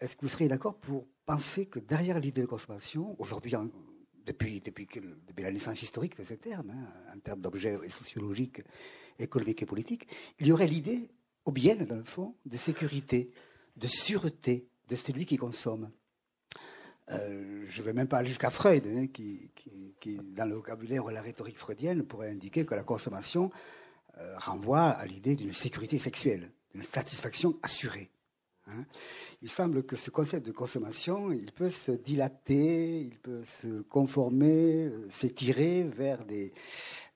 Est-ce que vous seriez d'accord pour penser que derrière l'idée de consommation, aujourd'hui, en, depuis, depuis, depuis la naissance historique de ce terme, hein, en termes d'objets sociologiques, économiques et politiques, il y aurait l'idée, hobbéenne dans le fond, de sécurité, de sûreté de celui qui consomme? Euh, je ne vais même pas aller jusqu'à Freud, hein, qui, qui, qui, dans le vocabulaire ou la rhétorique freudienne, pourrait indiquer que la consommation euh, renvoie à l'idée d'une sécurité sexuelle, d'une satisfaction assurée. Hein. Il semble que ce concept de consommation, il peut se dilater, il peut se conformer, euh, s'étirer vers, des,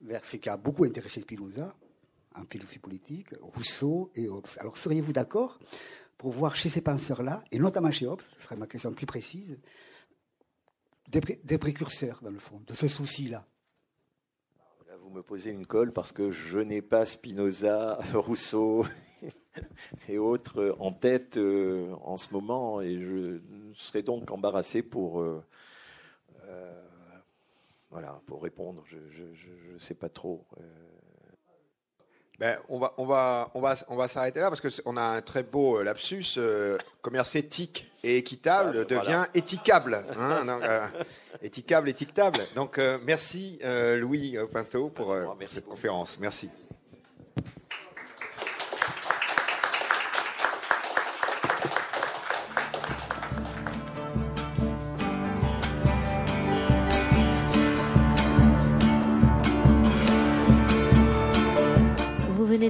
vers ce qui a beaucoup intéressé Spinoza, en philosophie politique, Rousseau et Hobbes. Alors, seriez-vous d'accord pour voir chez ces penseurs-là, et notamment chez Hobbes, ce serait ma question plus précise, des, pré- des précurseurs, dans le fond, de ce souci-là. Là, vous me posez une colle parce que je n'ai pas Spinoza, Rousseau et autres en tête euh, en ce moment, et je serais donc embarrassé pour... Euh, euh, Voilà, pour répondre, je ne sais pas trop. Euh... Ben, on va, on va, on va, on va s'arrêter là parce qu'on a un très beau lapsus. Euh, commerce éthique et équitable ah, devient voilà. étiquable. Hein, donc, euh, étiquable, étiquetable. Donc, euh, merci euh, Louis Pinto pour euh, moi, cette beaucoup. conférence. Merci.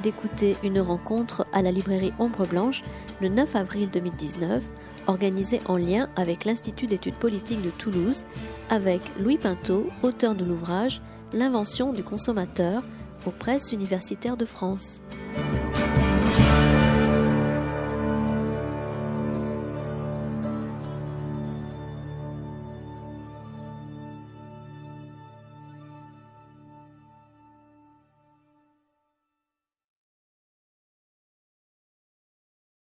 D'écouter une rencontre à la librairie Ombre Blanche le neuf avril deux mille dix-neuf, organisée en lien avec l'Institut d'études politiques de Toulouse, avec Louis Pinto, auteur de l'ouvrage « L'invention du consommateur » aux presses universitaires de France.